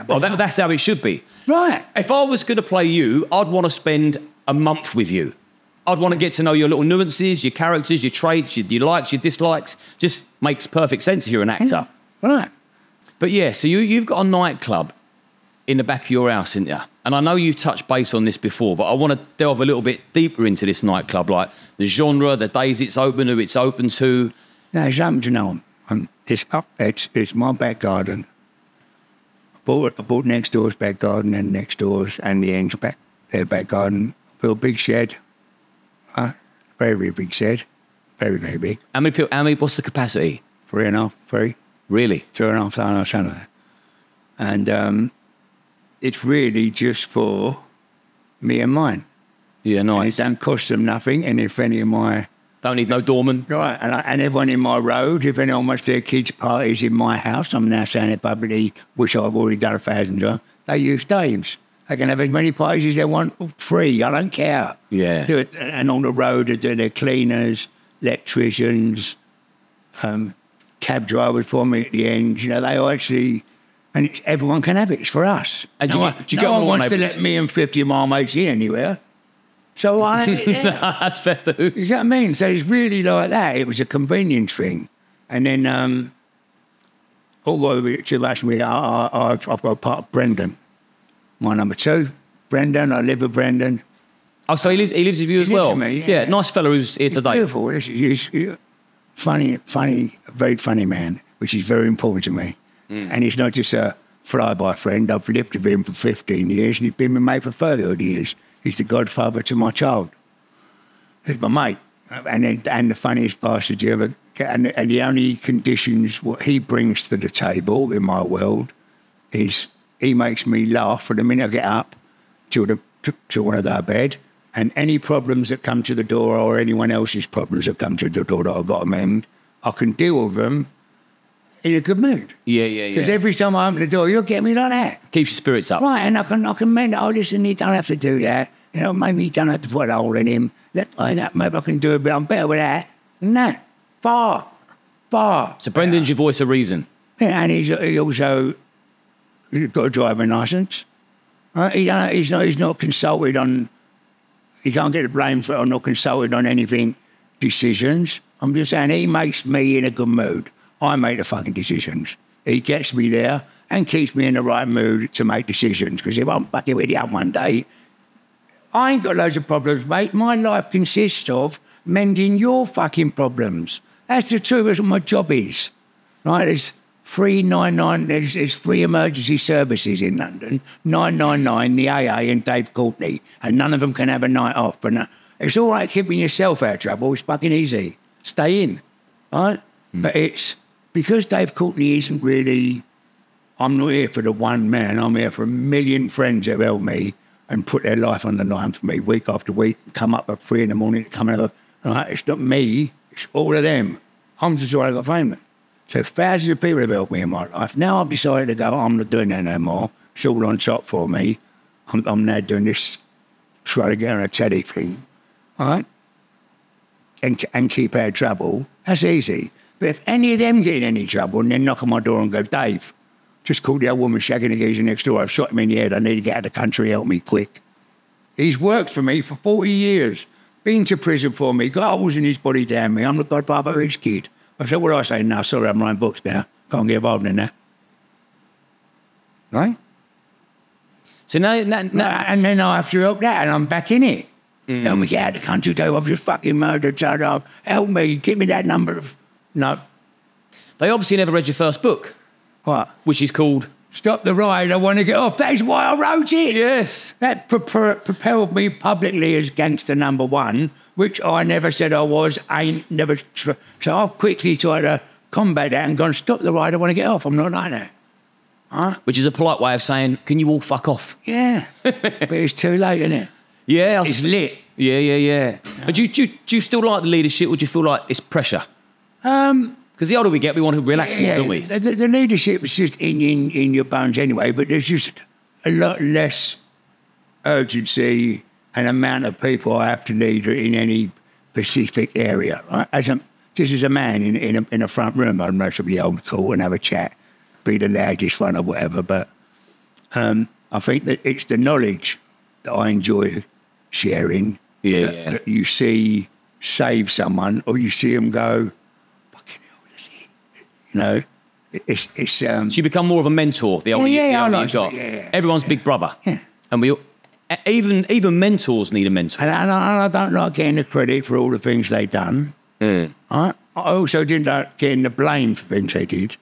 Well, that's how it should be. Right. If I was going to play you, I'd want to spend a month with you. I'd want to get to know your little nuances, your characters, your traits, your likes, your dislikes. Just makes perfect sense if you're an actor. Right. But yeah, so you've got a nightclub in the back of your house, isn't you? And I know you've touched base on this before, but I want to delve a little bit deeper into this nightclub, like the genre, the days it's open, who it's open to. There's something to know. It's my back garden. I bought next door's back garden and next door's and the end's back garden. Built a big shed. Very, very big shed. Very, very big. How many, what's the capacity? 3.5. Really? 2.5 something like that. And it's really just for me and mine. Yeah, nice. And it don't cost them nothing. And if any of my... Don't need no doorman. Right, and everyone in my road, if anyone wants their kids' parties in my house, I'm now saying it publicly, which I've already done 1,000 times, they use Dave's. They can have as many parties as they want, free, I don't care. Yeah. Do it, and on the road, they're cleaners, electricians, cab drivers for me at the end, you know, they all actually... And everyone can have it, it's for us. And no one wants to let me and 50 mile mates in anywhere. So I had it there. That's fair though. You know what I mean? So it's really like that. It was a convenience thing. And then, although I've got a part of Brendan. My number two, Brendan, I live with Brendan. Oh, so he lives with you as well? He lives with me, yeah. Nice fellow who's here today. Beautiful. He's funny, very funny man, which is very important to me. Mm. And he's not just a fly-by friend. I've lived with him for 15 years and he's been with me for 30 odd years. He's the godfather to my child. He's my mate. And the funniest bastard you ever get. And the only conditions, what he brings to the table in my world is he makes me laugh from the minute I get up to one of their bed. And any problems that come to the door or anyone else's problems that come to the door that I've got to mend, I can deal with them in a good mood. Yeah. Because every time I open the door, you'll get me like that. Keeps your spirits up. Right, and I can mend it. Oh, listen, you don't have to do that. You know, maybe you don't have to put a hole in him. Maybe I can do it, but I'm better with that than that. Far. So Brendan's your voice of reason. Yeah, and he's got a driving licence. Right? He's not consulted on... He can't get blamed for it. I'm not consulted on anything, decisions. I'm just saying he makes me in a good mood. I make the fucking decisions. He gets me there and keeps me in the right mood to make decisions. Because if I'm fucking with you one day, I ain't got loads of problems, mate. My life consists of mending your fucking problems. That's the truth. That's what my job is. Right? There's 399. There's free emergency services in London. 999, the AA, and Dave Courtney, and none of them can have a night off. But no, it's all right keeping yourself out of trouble. It's fucking easy. Stay in. Right? Mm. But it's because Dave Courtney isn't really, I'm not here for the one man, I'm here for a million friends that helped me and put their life on the line for me week after week, come up at 3 a.m, come out of the night. It's not me, it's all of them. I'm just why I got famous. So thousands of people have helped me in my life. Now I've decided to go, oh, I'm not doing that no more. It's all on top for me. I'm now doing this, trying to get on a telly thing, all right? And keep out of trouble. That's easy. But if any of them get in any trouble and then knock on my door and go, Dave, just call the old woman shagging the geezer next door. I've shot him in the head. I need to get out of the country. Help me quick. He's worked for me for 40 years. Been to prison for me. Got holes in his body, damn me. I'm the godfather of his kid. I said, what do I say now? Sorry, I'm writing books now. Can't get involved in that. Right? So now, and then I have to help that, and I'm back in it. Mm. Help me get out of the country, Dave. I've just fucking murdered. Help me. Give me that number of... No. They obviously never read your first book. What? Which is called... Stop the Ride, I Want to Get Off. That is why I wrote it. Yes. That propelled me publicly as gangster number one, which I never said I was. So I've quickly tried to combat that and gone, stop the ride, I want to get off. I'm not like that. Huh? Which is a polite way of saying, can you all fuck off? Yeah. But it's too late, isn't it? Yeah. It's lit. Yeah. No. And do you still like the leadership, or do you feel like it's pressure? Because the older we get, we want to relax more, don't we? The leadership is just in your bones anyway, but there's just a lot less urgency and amount of people I have to lead in any specific area. Right? Just as a man in a front room, I'd mostly old call and have a chat, be the loudest one or whatever, but I think that it's the knowledge that I enjoy sharing that you see save someone, or you see them go... No, it's so you become more of a mentor. The older you got, everyone's big brother, and we all, even mentors need a mentor. And I don't like getting the credit for all the things they've done. Mm. I also didn't like getting the blame for things they did.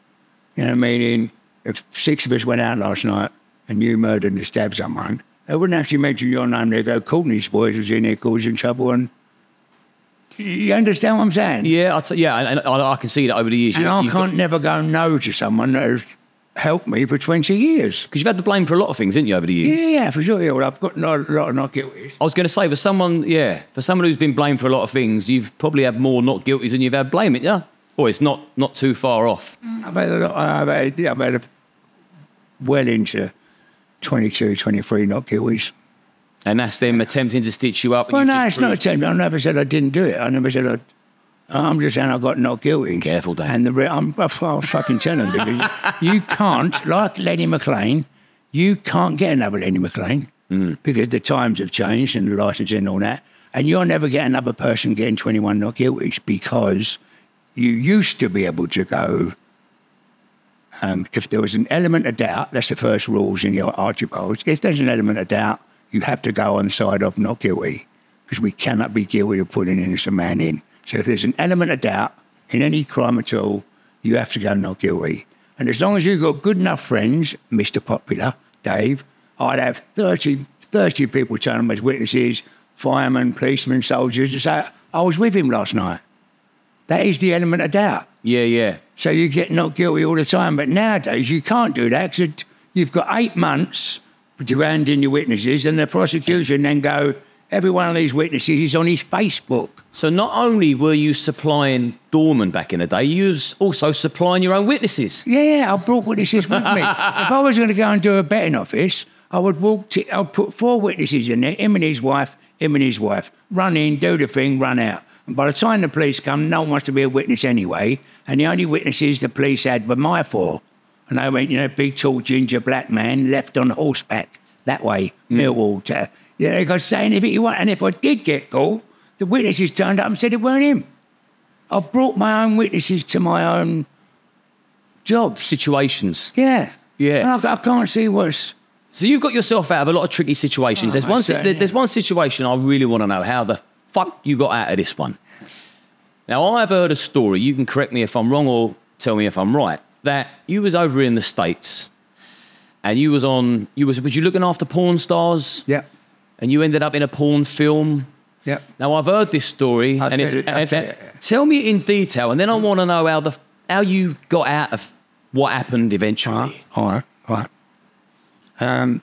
You know what I mean? If 6 of us went out last night and you murdered and stabbed someone, they wouldn't actually mention your name. They go, Courtney's boys was in here causing trouble and. You understand what I'm saying? Yeah, I can see that over the years. And I can't never go no to someone that has helped me for 20 years. Because you've had the blame for a lot of things, didn't you, over the years? Yeah, for sure. Yeah, well, I've got a lot of not guilties. I was going to say, for someone who's been blamed for a lot of things, you've probably had more not guilties than you've had blame, yeah? Or it's not too far off. I've had well into 22, 23 not guilties. And that's them attempting to stitch you up. Well, no, it's not attempting. I never said I didn't do it. I never said I... I'm just saying I got not guilty. Careful, Dave. And I'll fucking tell them, because you can't, like Lenny McLean, you can't get another Lenny McLean because the times have changed and the licensing and all that. And you'll never get another person getting 21 not guilties, because you used to be able to go... if there was an element of doubt, that's the first rules in your Archibald's. If there's an element of doubt... You have to go on the side of not guilty, because we cannot be guilty of putting an innocent man in. So if there's an element of doubt in any crime at all, you have to go not guilty. And as long as you've got good enough friends, Mr. Popular, Dave, I'd have 30 people turning up as witnesses, firemen, policemen, soldiers, to say, I was with him last night. That is the element of doubt. Yeah. So you get not guilty all the time. But nowadays, you can't do that, because you've got 8 months... to hand in your witnesses, and the prosecution then go, every one of these witnesses is on his Facebook. So not only were you supplying doormen back in the day, you was also supplying your own witnesses. Yeah, I brought witnesses with me. If I was going to go and do a betting office, I would I'd put 4 witnesses in there, him and his wife, run in, do the thing, run out. And by the time the police come, no one wants to be a witness anyway, and the only witnesses the police had were my 4. And they went, big, tall, ginger, black man, left on horseback, that way, Millwall. They could say anything you want. And if I did get caught, the witnesses turned up and said it weren't him. I brought my own witnesses to my own job. Situations. Yeah. And I can't see worse. So you've got yourself out of a lot of tricky situations. Oh, there's one situation I really want to know how the fuck you got out of this one. Now, I've heard a story, you can correct me if I'm wrong or tell me if I'm right, that you was over in the States and was you looking after porn stars? Yeah. And you ended up in a porn film? Yeah. Now, I've heard this story. Tell me in detail, and then I want to know how the how you got out of what happened eventually. All right.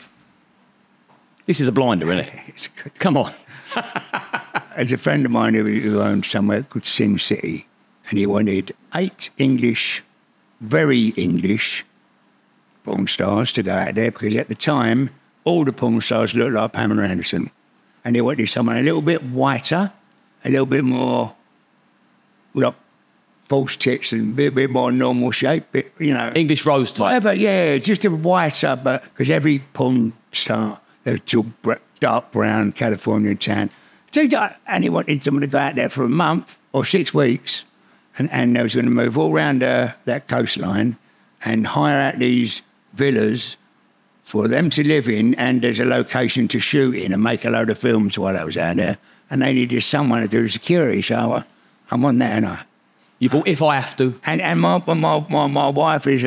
This is a blinder, isn't it? Come on. As a friend of mine who owned somewhere called Sim City, and he wanted 8 English, very English, porn stars to go out there, because at the time, all the porn stars looked like Pamela Anderson. And he wanted someone a little bit whiter, a little bit more, like, false tits and a bit more normal shape, bit, you know. English rose type. Whatever, yeah, just a whiter, but because every porn star, they were dark brown, Californian tan. So, and he wanted someone to go out there for a month or 6 weeks, and they was going to move all around that coastline and hire out these villas for them to live in, and there's a location to shoot in and make a load of films while I was out there. And they needed someone to do security, so I'm on that, and I. You thought, if I have to. And my wife is,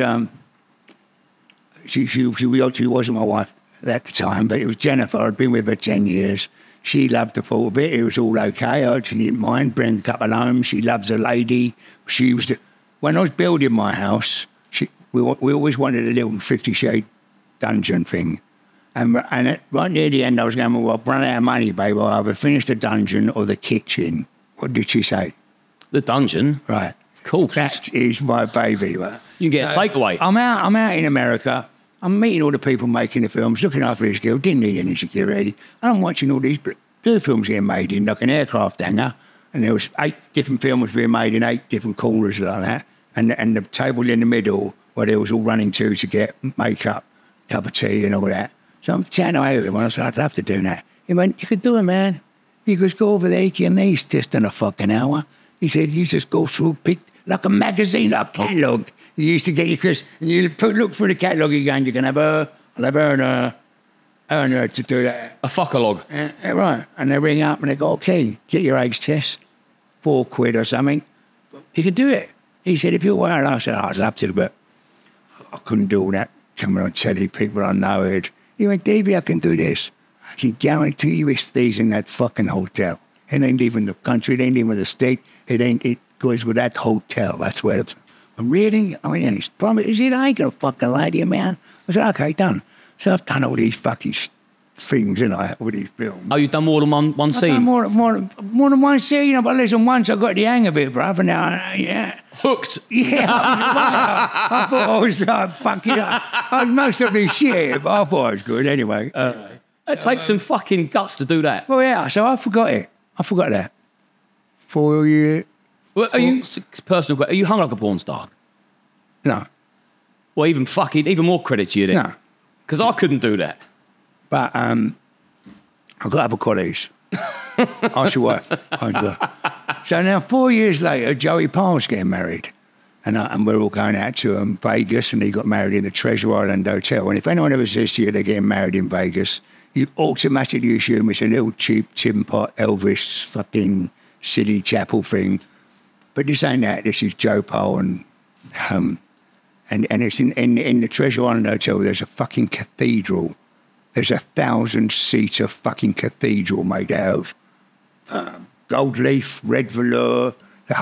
she wasn't my wife at the time, but it was Jennifer. I'd been with her 10 years. She loved the thought of it. It was all okay. She didn't mind. Bring a couple home. She loves a lady. She was when I was building my house, we always wanted a little 50 Shade dungeon thing. And right near the end, I was going, well, I've run out of money, babe. I'll either finish the dungeon or the kitchen. What did she say? The dungeon? Right. Of course. That is my baby. Right? You can get a takeaway. I'm out in America. I'm meeting all the people making the films, looking after this girl, didn't need any security. And I'm watching all these films being made in, like an aircraft hangar. And there was 8 different films being made in 8 different corners like that. And the table in the middle where they was all running to get makeup, cup of tea and all that. So I'm chatting away with him and I said, I'd love to do that. He went, you could do it, man. He goes, go over there, your knees just in a fucking hour. He said, you just go through, pick like a magazine, like a catalogue. You used to get your Chris, and you look through the catalogue again, you can have her, I'll have her and her to do that. A fuckalog. Right. And they ring up and they go, okay, get your AIDS test, £4 or something. You could do it. He said, if you were, and I said, I'd love to, but I couldn't do all that. Coming on telly, people I know it. He went, Davey, I can do this. I can guarantee you it stays in that fucking hotel. It ain't even the country, it ain't even the state, it goes with that hotel, that's where it's. Really? I mean, he's promised. He said, I ain't going to fucking lie to you, man. I said, okay, done. So I've done all these fucking things, you know, all these films. Oh, you've done more than one scene? I've done more than one scene, you know, but listen, once I got the hang of it, bruv, and now, yeah. Hooked? Yeah. I thought I was fucking up. I was most of this shit, but I thought it was good anyway. It takes some fucking guts to do that. Well, yeah, so I forgot it. I forgot that. 4 years. Well, are you hung like a porn star? No. Well, even more credit to you then. No. Because I couldn't do that. But I've got other colleagues. Ask your wife. So now 4 years later, Joey Parr's getting married. And we're all going out to Vegas, and he got married in the Treasure Island Hotel. And if anyone ever says to you they're getting married in Vegas, you automatically assume it's a little cheap tin pot Elvis fucking city chapel thing. But this ain't that. This is Joe Pole and it's in the Treasure Island Hotel. There's a fucking cathedral. There's a 1,000-seater fucking cathedral made out of gold leaf, red velour.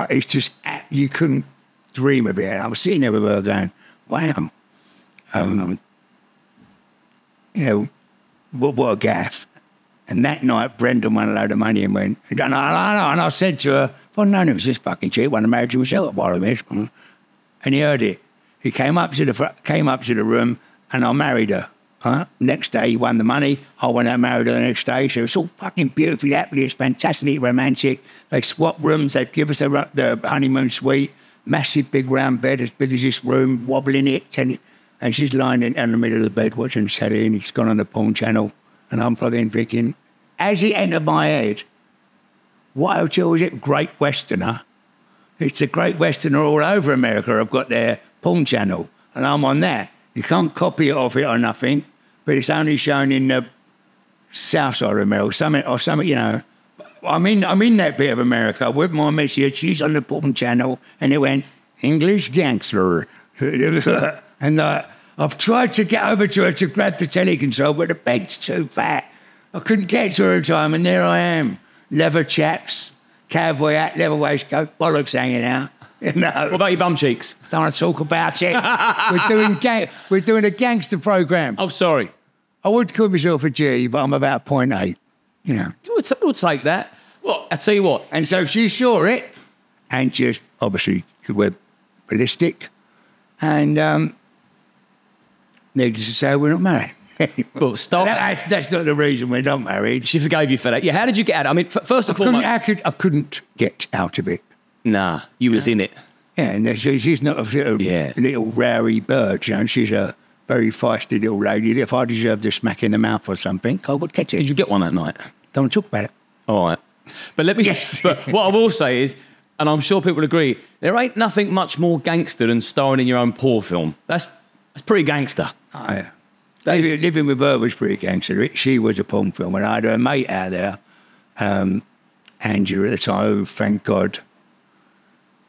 It's just, you couldn't dream of it. And I was sitting there with her going, wow. You know, what a gaff. And that night, Brendan won a load of money and went, no. And I said to her, well, no, it was this fucking cheap. When I married myself, while I missed. And he heard it. He came up to the room and I married her. Huh? Next day, he won the money. I went out and married her the next day. So it's all fucking beautifully happily. It's fantastically romantic. They swap rooms. They give us the honeymoon suite. Massive big round bed, as big as this room, wobbling it. And she's lying in the middle of the bed watching telly, and he's gone on the porn channel. And I'm fucking thinking, as it entered my head, what hotel is it? Great Westerner. It's the Great Westerner all over America. I've got their porn channel, and I'm on that. You can't copy it off it or nothing, but it's only shown in the south side of America, something, you know. I'm in that bit of America with my missus. She's on the porn channel, and it went, English gangster. And I've tried to get over to her to grab the telly control, but the bed's too fat. I couldn't get to her in time, and there I am. Leather chaps, cowboy hat, leather waistcoat, bollocks hanging out. No. What about your bum cheeks? Don't want to talk about it. We're doing a gangster program. Oh, sorry. I would call myself a G, but I'm about 0.8. You know. We'll take that. Well, I tell you what. And so she saw it, and just obviously we're ballistic, and needless to say, we're not married. Well, stop. That's not the reason we're not married. She forgave you for that. Yeah. How did you get out? I mean, first of all, I couldn't get out of it. Nah, you was in it. Yeah, and she's not a little rowdy bird, you know. She's a very feisty little lady. If I deserved a smack in the mouth or something, I would catch it. Did you get one that night? Don't want to talk about it. All right, but let me. Yes. But what I will say is, and I'm sure people agree, there ain't nothing much more gangster than starring in your own porn film. That's pretty gangster. Oh, yeah. Living with her was pretty gangster. She was a porn film, and I had a mate out there, Andrew at the time. Oh, thank God.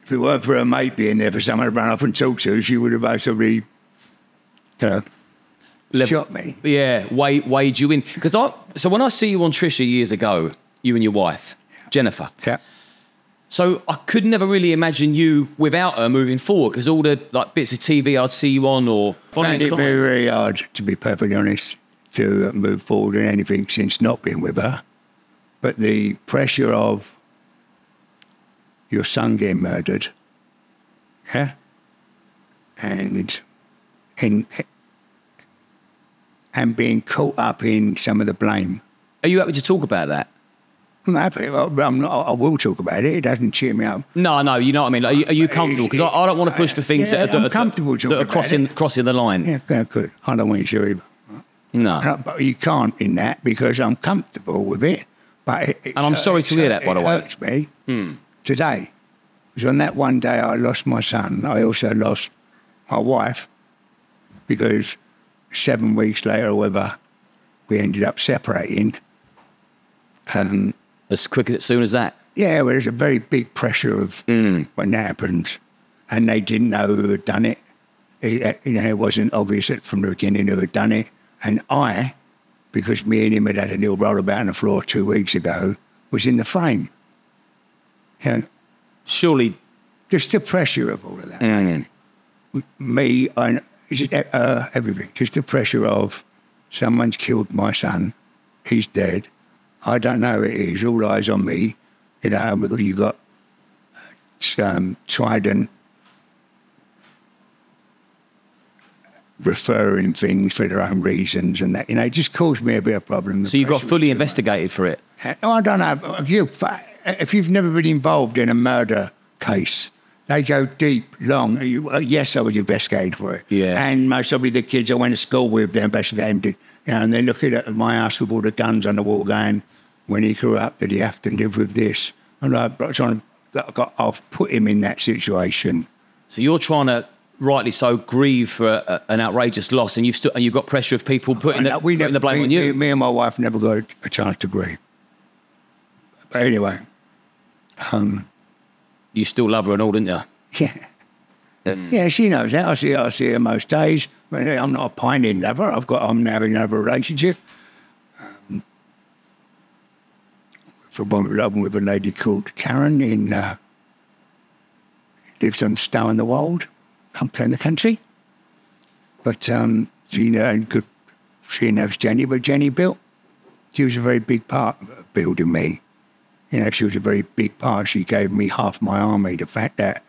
If it weren't for her mate being there for someone to run off and talk to, she would have basically, you know, shot me. Yeah, weighed you in. Because so when I see you on Trisha years ago, you and your wife, Jennifer. Yeah. So I could never really imagine you without her moving forward, because all the bits of TV I'd see you on, or found it very, very hard, to be perfectly honest, to move forward in anything since not being with her. But the pressure of your son getting murdered, yeah, and being caught up in some of the blame. Are you happy to talk about that? I will talk about it. It doesn't cheer me up. No, you know what I mean. Like, are you comfortable? Because I don't want to push for things that are crossing the line. Yeah, good. I don't want you to either. No, but you can't in that, because I'm comfortable with it. But I'm sorry to hear that. By the way, it hurts me today. Because on that one day, I lost my son. I also lost my wife, because 7 weeks later, however, we ended up separating. As soon as that? Yeah, well, there's a very big pressure of when that happens. And they didn't know who had done it. It wasn't obvious from the beginning who had done it. And I, because me and him had a little rollabout on the floor 2 weeks ago, was in the frame. You know, surely. Just the pressure of all of that. Me and everything. Just the pressure of someone's killed my son. He's dead. I don't know who it is. All eyes on me. You know, because you got Trident referring things for their own reasons, and that, you know, it just caused me a bit of problem. So you got fully investigated for it? I don't know. If you've never been involved in a murder case, they go deep, long. Yes, I was investigated for it. Yeah. And most probably the kids I went to school with, they're investigated. You know, and they're looking at my house with all the guns on the wall going, when he grew up, did he have to live with this? And I've put him in that situation. So you're trying to, rightly so, grieve for an outrageous loss, and you've got pressure of people putting the blame on you. Me and my wife never got a chance to grieve. But anyway. You still love her and all, didn't you? Yeah. Yeah, she knows that. I see her most days. I'm not a pining lover. I'm having another relationship. I'm with a lady called Karen lives on Stow in the Wold, up in the country. But she knows Jenny, but Jenny built. She was a very big part of building me. You know, she was a very big part. She gave me half my army. The fact that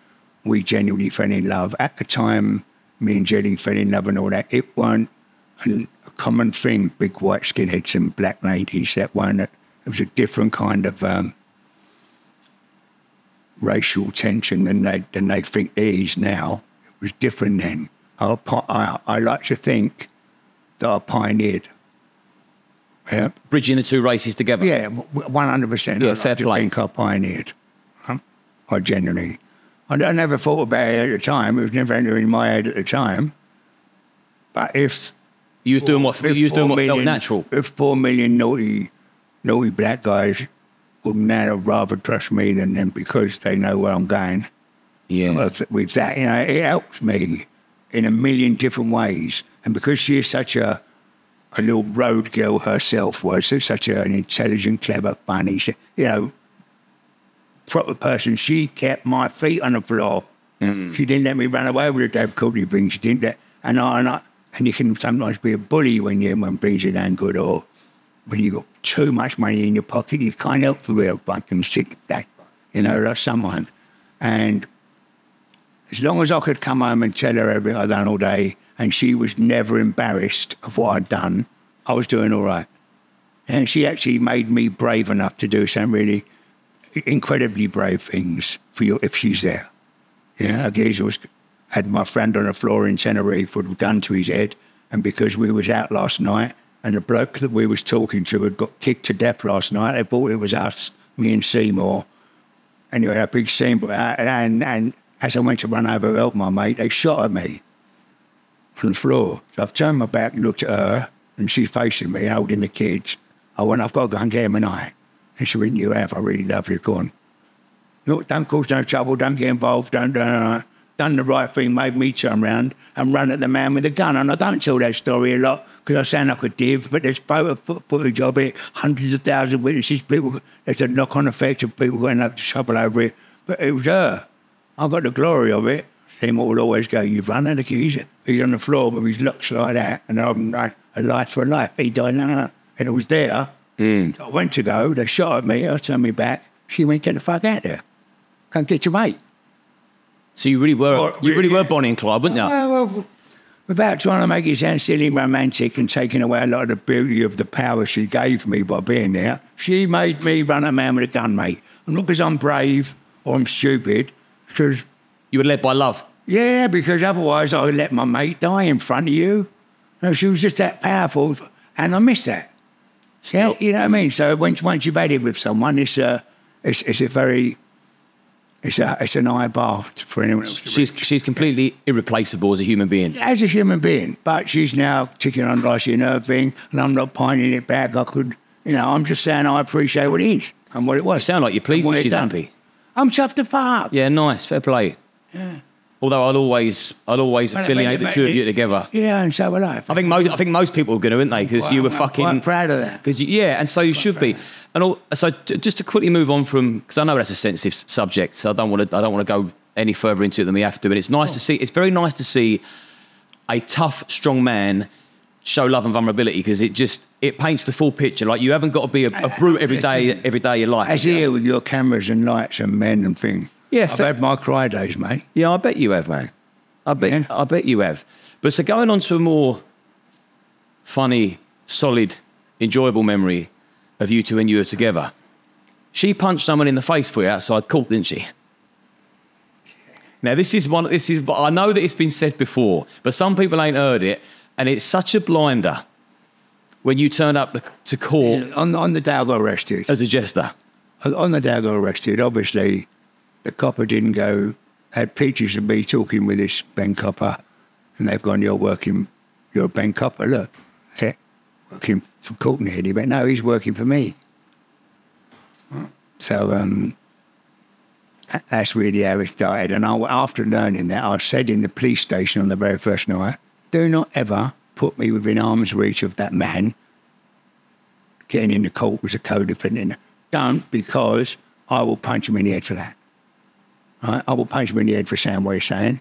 we genuinely fell in love. At the time, me and Jenny fell in love and all that, it weren't a common thing, big white skinheads and black ladies. It was a different kind of racial tension than they think there is now. It was different then. I like to think that I pioneered. Yeah. Bridging the two races together. Yeah, 100%. Yeah, fair play. I think I pioneered. I genuinely... I never thought about it at the time. It was never entering my head at the time. But if... You was doing what felt natural. If 4 million naughty black guys would now rather trust me than them, because they know where I'm going. Yeah. With that, you know, it helps me in a million different ways. And because she is such a little road girl herself, was such an intelligent, clever, funny, you know... proper person, she kept my feet on the floor Mm. She didn't let me run away with the Dave Courtney thing. She didn't let... And you can sometimes be a bully when things are ain't good, or when you've got too much money in your pocket, you can't help the real fucking sick that, you know, that's someone. And as long as I could come home and tell her everything I'd done all day, and she was never embarrassed of what I'd done, I was doing all right. And she actually made me brave enough to do some really incredibly brave things for you if she's there. Yeah, I guess I had my friend on the floor in Tenerife with a gun to his head, and because we was out last night and the bloke that we was talking to had got kicked to death last night, they thought it was us, me and Seymour. Anyway, a big scene, and as I went to run over and help my mate, they shot at me from the floor. So I've turned my back, looked at her, and she's facing me, holding the kids. I went, I've got to go and get him an eye. And she went, you have, I really love you, go on. Look, don't cause no trouble, don't get involved, don't. Done the right thing, made me turn round and run at the man with a gun. And I don't tell that story a lot because I sound like a div, but there's footage of it, hundreds of thousands of witnesses, people, there's a knock-on effect of people going up to trouble over it. But it was her. I got the glory of it. Seymour would always go, you've run at the keys. He's on the floor with his looks like that, and I'm like, a life for a life. He died, and it was there. Mm. I went to go, they shot at me, I turned me back. She went, get the fuck out of there. Come get your mate. So you really were Bonnie and Clyde, weren't you? Well, without trying to make it sound silly and romantic and taking away a lot of the beauty of the power she gave me by being there, she made me run a man with a gun, mate. And not because I'm brave or I'm stupid, because... You were led by love? Yeah, because otherwise I would let my mate die in front of you. No, she was just that powerful, and I miss that. So, you know what I mean? So once you've had it with someone, it's an eye bar for anyone else. She's completely irreplaceable as a human being. As a human being, but she's now ticking on like she's in her thing, and I'm not pining it back. I'm just saying I appreciate what it is and what it was. You sound like you're pleased that she's happy. I'm chuffed to fuck. Yeah, nice, fair play. Yeah. Although I'll always affiliate the two of you together. Yeah, and so will I. I think most people are going to, aren't they? Because you were fucking... I'm proud of that. And so you should be. And so just to quickly move on from, because I know that's a sensitive subject, so I don't want to go any further into it than we have to. But it's nice to see. It's very nice to see a tough, strong man show love and vulnerability, because it paints the full picture. Like, you haven't got to be a brute every day of your life. As here with your cameras and lights and men and things. Yeah, I've had my cry days, mate. Yeah, I bet you have, mate. I bet you have. But so going on to a more funny, solid, enjoyable memory of you two when you were together. She punched someone in the face for you outside court, didn't she? Now, this is I know that it's been said before, but some people ain't heard it, and it's such a blinder when you turned up to court. On the day I got arrested. As a jester. On the day I got arrested, obviously... The copper didn't go, had pictures of me talking with this bank copper, and they've gone, you're a bank copper, look. Yeah, working for Courtney, and he went, no, he's working for me. So that's really how it started. And after learning that, I said in the police station on the very first night, do not ever put me within arm's reach of that man. Getting into court was a co-defendant. Don't, because I will punch him in the head for that. I will punch him in the head for saying what he's saying.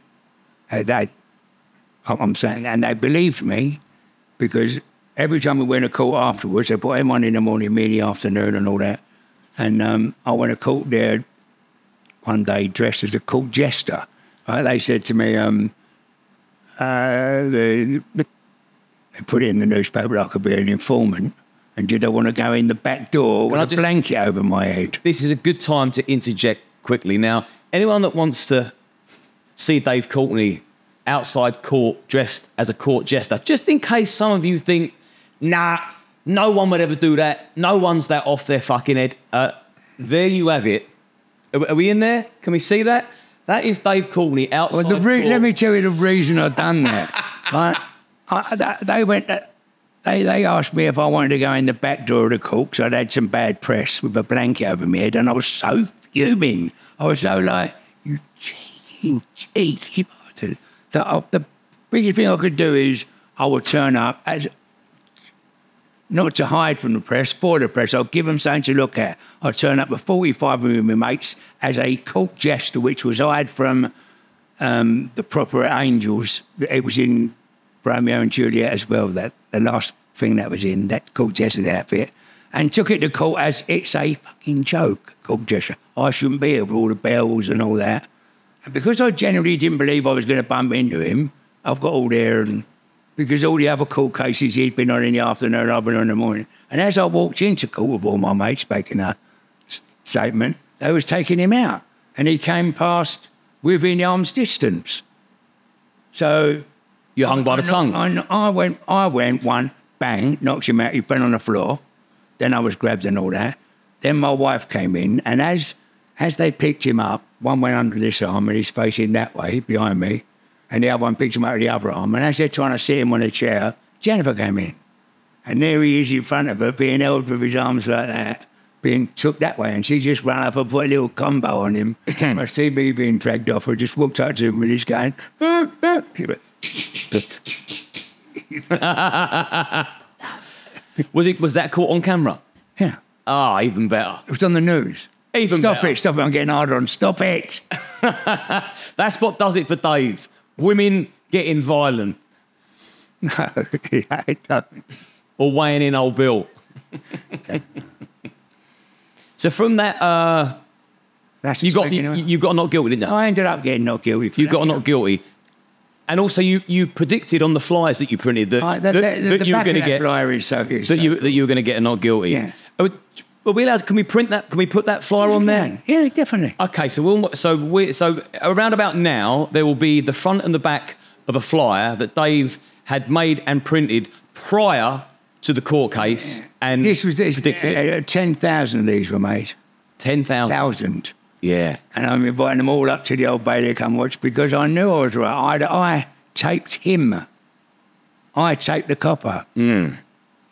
I'm saying, and they believed me, because every time we went to court afterwards, they put him on in the morning, me in the afternoon and all that. And I went to court there one day dressed as a court jester. They said to me, they put it in the newspaper I could be an informant. And did I want to go in the back door with a blanket over my head? This is a good time to interject quickly now. Anyone that wants to see Dave Courtney outside court dressed as a court jester, just in case some of you think, nah, no one would ever do that, no one's that off their fucking head, there you have it. Are we in there? Can we see that? That is Dave Courtney outside court. Let me tell you the reason I've done that. They asked me if I wanted to go in the back door of the court because I'd had some bad press with a blanket over my head, and I was so fuming. I was so like, you cheeky bastard. The biggest thing I could do is I would turn up as, not to hide from the press, for the press. I'll give them something to look at. I'll turn up with 45 of my mates as a court jester, which was I had from the proper Angels. It was in Romeo and Juliet as well, that the last thing that was in, that called Jessica outfit, and took it to court as it's a fucking joke called Jessica. I shouldn't be here with all the bells and all that. And because I generally didn't believe I was going to bump into him, I've got all there, and because all the other court cases he'd been on in the afternoon, I've been on in the morning. And as I walked into court with all my mates making a statement, they was taking him out. And he came past within arm's distance. So... You hung by the tongue. I went one, bang, knocked him out, he fell on the floor. Then I was grabbed and all that. Then my wife came in, and as they picked him up, one went under this arm and he's facing that way behind me, and the other one picked him up with the other arm. And as they're trying to sit him on a chair, Jennifer came in. And there he is in front of her, being held with his arms like that, being took that way. And she just ran up and put a little combo on him. I see me being dragged off, I just walked up to him with his gun. Was that caught on camera? Yeah. Ah, even better. It was on the news. Even stop better. It, stop it, I'm getting harder on. Stop it. That's what does it for Dave. Women getting violent. No, I don't. Or weighing in old Bill. So from that... You got not guilty, didn't you? I ended up getting not guilty. You got not guilty. And also, you predicted on the flyers that you printed that you were going to get flyer is so huge, that you were going to get a not guilty. Yeah. Are we allowed? Can we print that? Can we put that flyer on there? Yeah, definitely. Okay, so around about now there will be the front and the back of a flyer that Dave had made and printed prior to the court case, and this predicted it. 10,000 of these were made. 10,000. Yeah. And I'm inviting them all up to the Old Bailey to come watch because I knew I was right. I taped him. I taped the copper. Mm.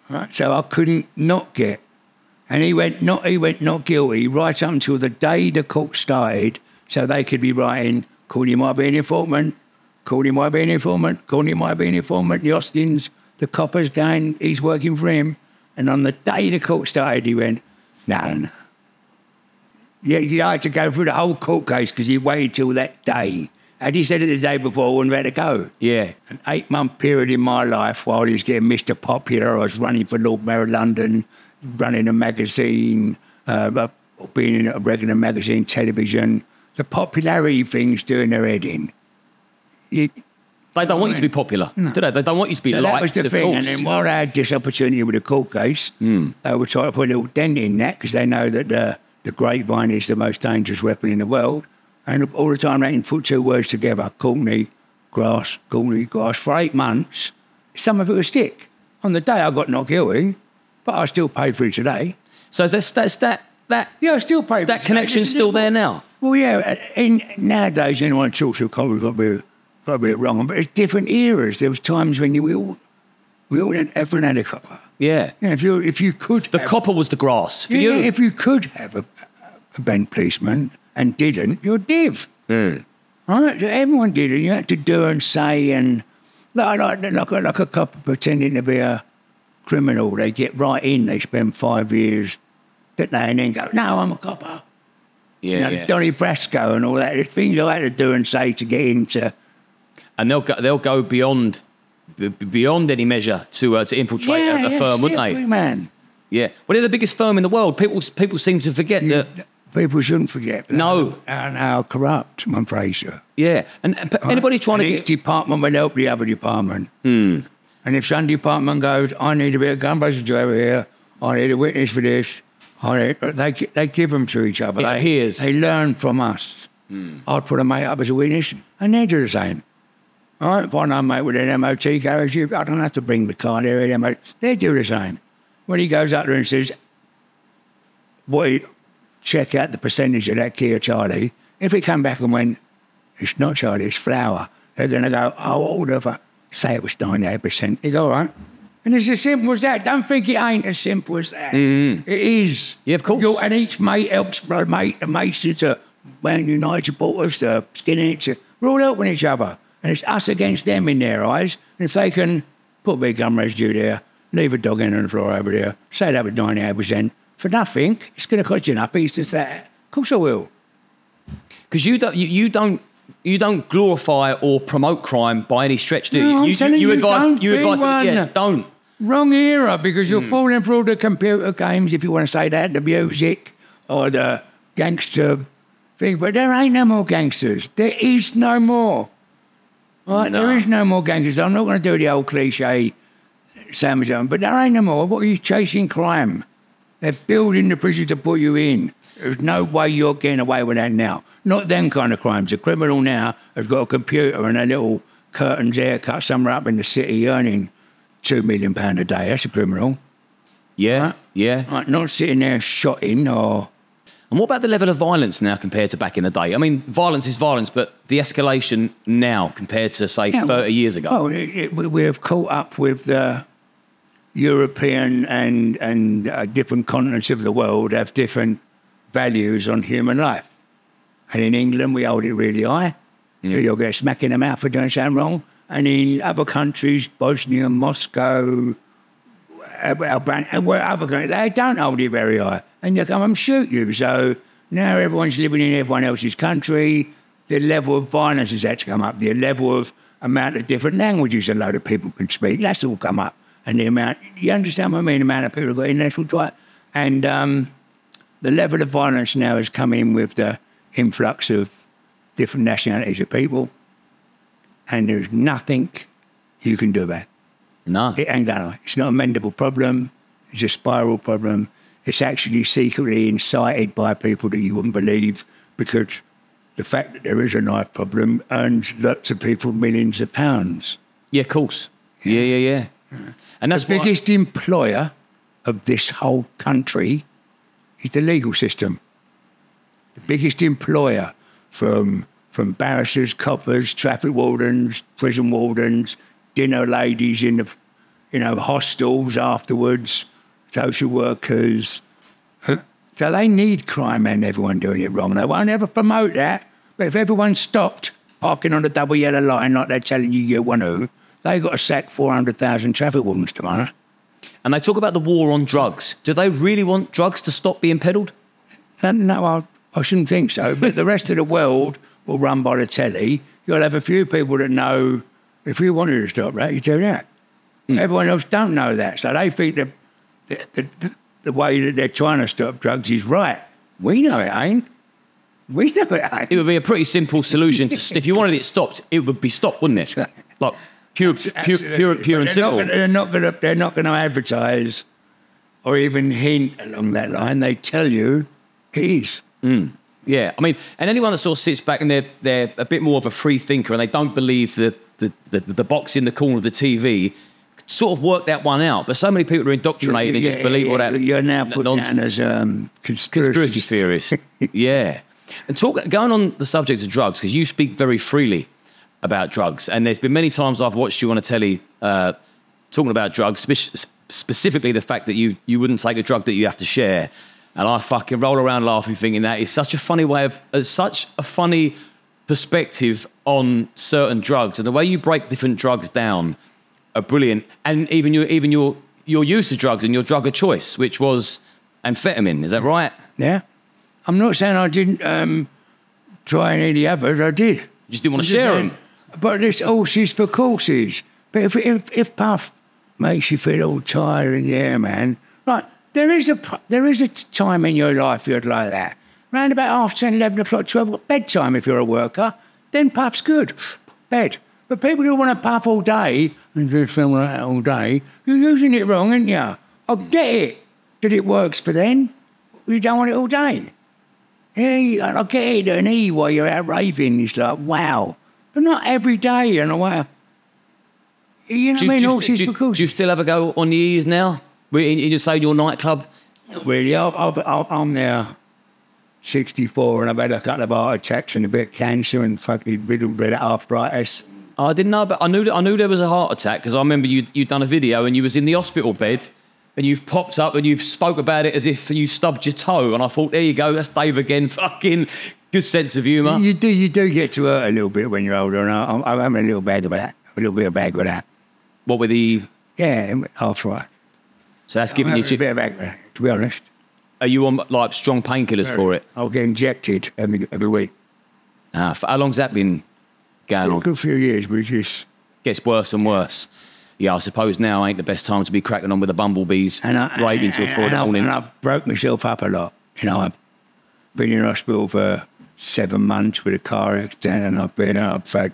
Right? So I couldn't not get. And he went not guilty right up until the day the court started, so they could be writing, Courtney might be an informant, Courtney might be an informant, Courtney might be an informant, the Austins, the coppers going, he's working for him. And on the day the court started, he went, no. Yeah, I had to go through the whole court case because he waited till that day. And he said it the day before, I wouldn't have had to go. Yeah. An 8-month period in my life while he was getting Mr. Popular, I was running for Lord Mayor of London, running a magazine, being in a regular magazine, television. The popularity thing's doing their head in. They don't want you to be popular, no. Do they? They don't want you to be liked. That was the thing. Course. And then while they had this opportunity with the court case, they were trying to put a little dent in that because they know that... The grapevine is the most dangerous weapon in the world. And all the time they can put two words together, Courtney, grass, for 8 months. Some of it was stick. On the day I got not guilty, but I still paid for it today. So I still paid for it. That connection's still there now? Well, yeah. Nowadays, anyone talks of copper, got to be wrong. But it's different eras. There was times when everyone had a copper. Yeah. If you could... The copper was the grass for you. If you could have a bent policeman and didn't, you're a div. Mm. Right? So everyone did it. You had to do and say and... Like a copper pretending to be a criminal. They get right in. They spend 5 years, don't they? And then go, no, I'm a copper. Yeah, Donnie Brasco and all that. There's things I had to do and say to get into... And they'll go beyond any measure to infiltrate a firm, wouldn't they? Man. Yeah. Well, they're the biggest firm in the world. People seem to forget that. People shouldn't forget. No. And how corrupt, I'm Fraser. Yeah. And anybody trying to each department will help the other department. Mm. And if some department goes, I need a bit of gumbos to over here, I need a witness for this, they give them to each other. They learn from us. Mm. I'll put a mate up as a witness, and they do the same. All right, if I know a mate with an MOT garage, I don't have to bring the car there. They do the same. When he goes up there and says, boy, check out the percentage of that Kia Charlie. If he come back and went, it's not Charlie, it's flour, they're going to go, oh, all the fuck. Say it was 98%. He go, all right. And it's as simple as that. Don't think it ain't as simple as that. Mm. It is. Yeah, of course. And each mate helps, bro, mate, the Masons, the Man United supporters, the skinheads, we're all helping each other. And it's us against them in their eyes. And if they can put a bit of gum residue there, leave a dog in on the floor over there, say that with 98%, for nothing, it's going to cost you nothing. It's just that. Of course I will. Because you don't you don't glorify or promote crime by any stretch, do you? No, you advise, yeah, don't. Wrong era, because you're falling for all the computer games, if you want to say that, the music or the gangster thing. But there ain't no more gangsters. There is no more. Right? No. There is no more gangsters. I'm not going to do the old cliche sandwich, but there ain't no more. What are you chasing? Crime. They're building the prison to put you in. There's no way you're getting away with that now. Not them kind of crimes. A criminal now has got a computer and a little curtains haircut somewhere up in the city earning £2 million a day. That's a criminal. Yeah, right? Yeah. Right, not sitting there shotting or... And what about the level of violence now compared to back in the day? I mean, violence is violence, but the escalation now compared to, say, 30 years ago. Oh, we've caught up with the European and different continents of the world have different values on human life. And in England, we hold it really high. Yeah. You'll get a smack in the mouth for doing something wrong. And in other countries, Bosnia, Moscow, other countries, they don't hold it very high. And they come and shoot you. So now everyone's living in everyone else's country. The level of violence has had to come up. The level of amount of different languages a load of people can speak, that's all come up. And the amount, you understand what I mean, the amount of people who've got intellectual drive. And the level of violence now has come in with the influx of different nationalities of people, and there's nothing you can do about it. No. It ain't gonna. It's not a mendable problem. It's a spiral problem. It's actually secretly incited by people that you wouldn't believe, because the fact that there is a knife problem earns lots of people millions of pounds. Yeah, of course. Yeah. And that's the biggest employer of this whole country is the legal system. The biggest employer, from barristers, coppers, traffic wardens, prison wardens, dinner ladies in the, hostels afterwards, social workers. So they need crime and everyone doing it wrong. They won't ever promote that. But if everyone stopped parking on the double yellow line like they're telling you want to, they got to sack 400,000 traffic wardens tomorrow. And they talk about the war on drugs. Do they really want drugs to stop being peddled? No, I shouldn't think so. But the rest of the world will run by the telly. You'll have a few people that know, if you wanted to stop that, you do that. Mm. Everyone else don't know that. So they think that the way that they're trying to stop drugs is right. We know it ain't. We know it ain't. It would be a pretty simple solution. If you wanted it stopped, it would be stopped, wouldn't it? Like... Pure and simple. They're not going to advertise or even hint along that line. They tell you it is. Mm. Yeah, I mean, and anyone that sort of sits back and they're a bit more of a free thinker and they don't believe the box in the corner of the TV, sort of work that one out. But so many people are indoctrinated and just believe all that. You're now put down as conspiracy theorist. Yeah. And going on the subject of drugs, because you speak very freely about drugs, and there's been many times I've watched you on a telly talking about drugs, specifically the fact that you wouldn't take a drug that you have to share, and I fucking roll around laughing, thinking that is such a funny way of such a funny perspective on certain drugs, and the way you break different drugs down are brilliant, and even your use of drugs and your drug of choice, which was amphetamine, is that right? Yeah, I'm not saying I didn't try any others, I did. You just didn't want to share them. But it's horses for courses. But if puff makes you feel all tired in the air, man, right? There is a time in your life you'd like that. Around about 10, 11 o'clock, 12 o'clock, bedtime if you're a worker. Then puff's good, bed. But people who want to puff all day and just feel like that all day, you're using it wrong, aren't you? I get it that it works for then. You don't want it all day. Yeah, I get it. And while you're out raving, it's like wow. But not every day, in a way. You know what I mean? Horses for courses. Do you still have a go on the ears now? You say your nightclub? Not really. I'm now 64 and I've had a couple of heart attacks and a bit of cancer and fucking riddled arthritis. I didn't know, but I knew there was a heart attack because I remember you'd done a video and you was in the hospital bed and you've popped up and you've spoke about it as if you stubbed your toe. And I thought, there you go, that's Dave again, fucking... Good sense of humour. You do get to hurt a little bit when you're older, and I'm having a little bag of that. A little bit of bag with that. What with the? Yeah, half right. So that's giving you a bit of bag with that, to be honest. Are you on like strong painkillers for it? I'll get injected every week. How long's that been going on? A good few years, but it just gets worse and worse. Yeah, I suppose now ain't the best time to be cracking on with the bumblebees and raving till 4 in the morning. And I've broke myself up a lot. You know, I've been in hospital for 7 months with a car accident, and I've had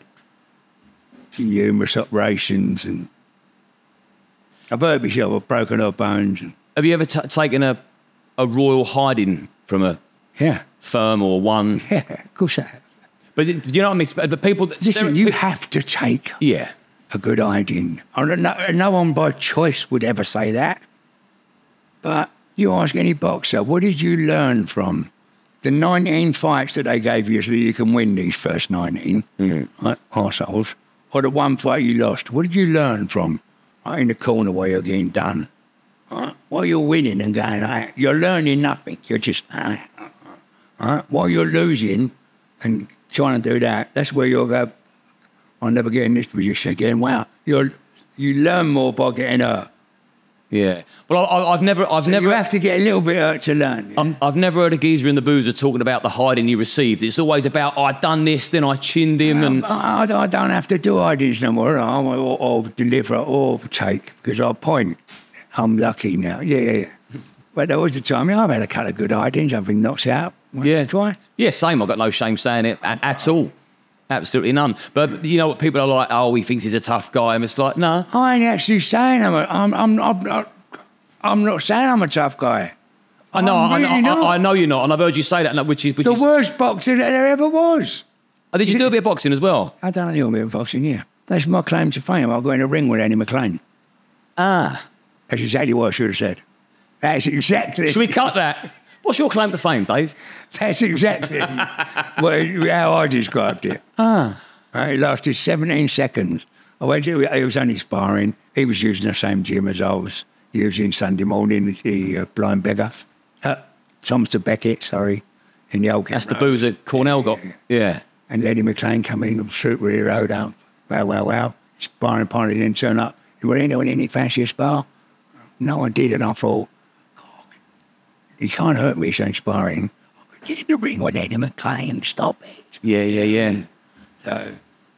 numerous operations, and I've hurt myself. I've broken up bones. Have you ever taken a royal hiding from a firm or one? Yeah, of course I have. But do you know what I mean? But people, listen, you have to take. Yeah. A good hiding. No one by choice would ever say that. But you ask any boxer, what did you learn from the 19 fights that they gave you so you can win these first 19, right, arseholes, or the one fight you lost? What did you learn from? Right, in the corner where you're getting done. Right, while you're winning and going, right, you're learning nothing. You're just, right, while you're losing and trying to do that, that's where you'll go, I'll never get in this position again. Wow, you learn more by getting hurt. Yeah. Well, I've never. You have to get a little bit hurt to learn. Yeah? I've never heard a geezer in the boozer talking about the hiding you received. It's always about I done this, then I chinned him, and I don't have to do hidings no more. I'll deliver or take because I point. I'm lucky now. Yeah. But there was a time I've had a couple of good hidings. I've been knocked out. Yeah. Twice. Yeah. Same. I've got no shame saying it at all. Absolutely none. But you know what? People are like, oh, he thinks he's a tough guy. And it's like, no. I ain't actually saying I'm not saying I'm a tough guy. I know you're not. And I've heard you say that, which is... The worst boxer that there ever was. Oh, did you do a bit of boxing as well? I done a little bit of boxing, yeah. That's my claim to fame. I'll go in a ring with Lenny McLean. Ah. That's exactly what I should have said. That's exactly... Should we cut that? What's your claim to fame, Dave? That's exactly how I described it. Ah. It lasted 17 seconds. I went to, he was only sparring. He was using the same gym as I was using Sunday morning, the blind beggar. Tom's to Beckett, sorry, in the old... That's the boozer Cornell got. Yeah. And Lenny McLean come in and shoot where he rode up. Wow. Sparring partner didn't turn up. You were in any fancy spar? No, I did, and I thought, he can't hurt me, so inspiring. I could get in the ring with Lenny McLean, stop it. Yeah. So,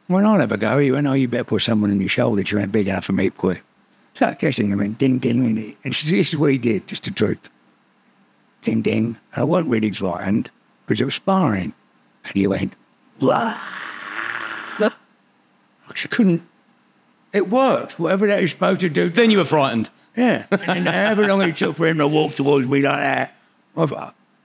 when I'll have a go, he went, oh, you better put someone on your shoulders, you ain't big enough for me, boy. So I guess I went, ding, ding. And this is what he did, just the truth. Ding, ding. I won't read his right hand, because it was sparring. And he went, wah. I couldn't. It worked, whatever that is supposed to do. Then you were frightened. Yeah, and however long it took for him to walk towards me like that,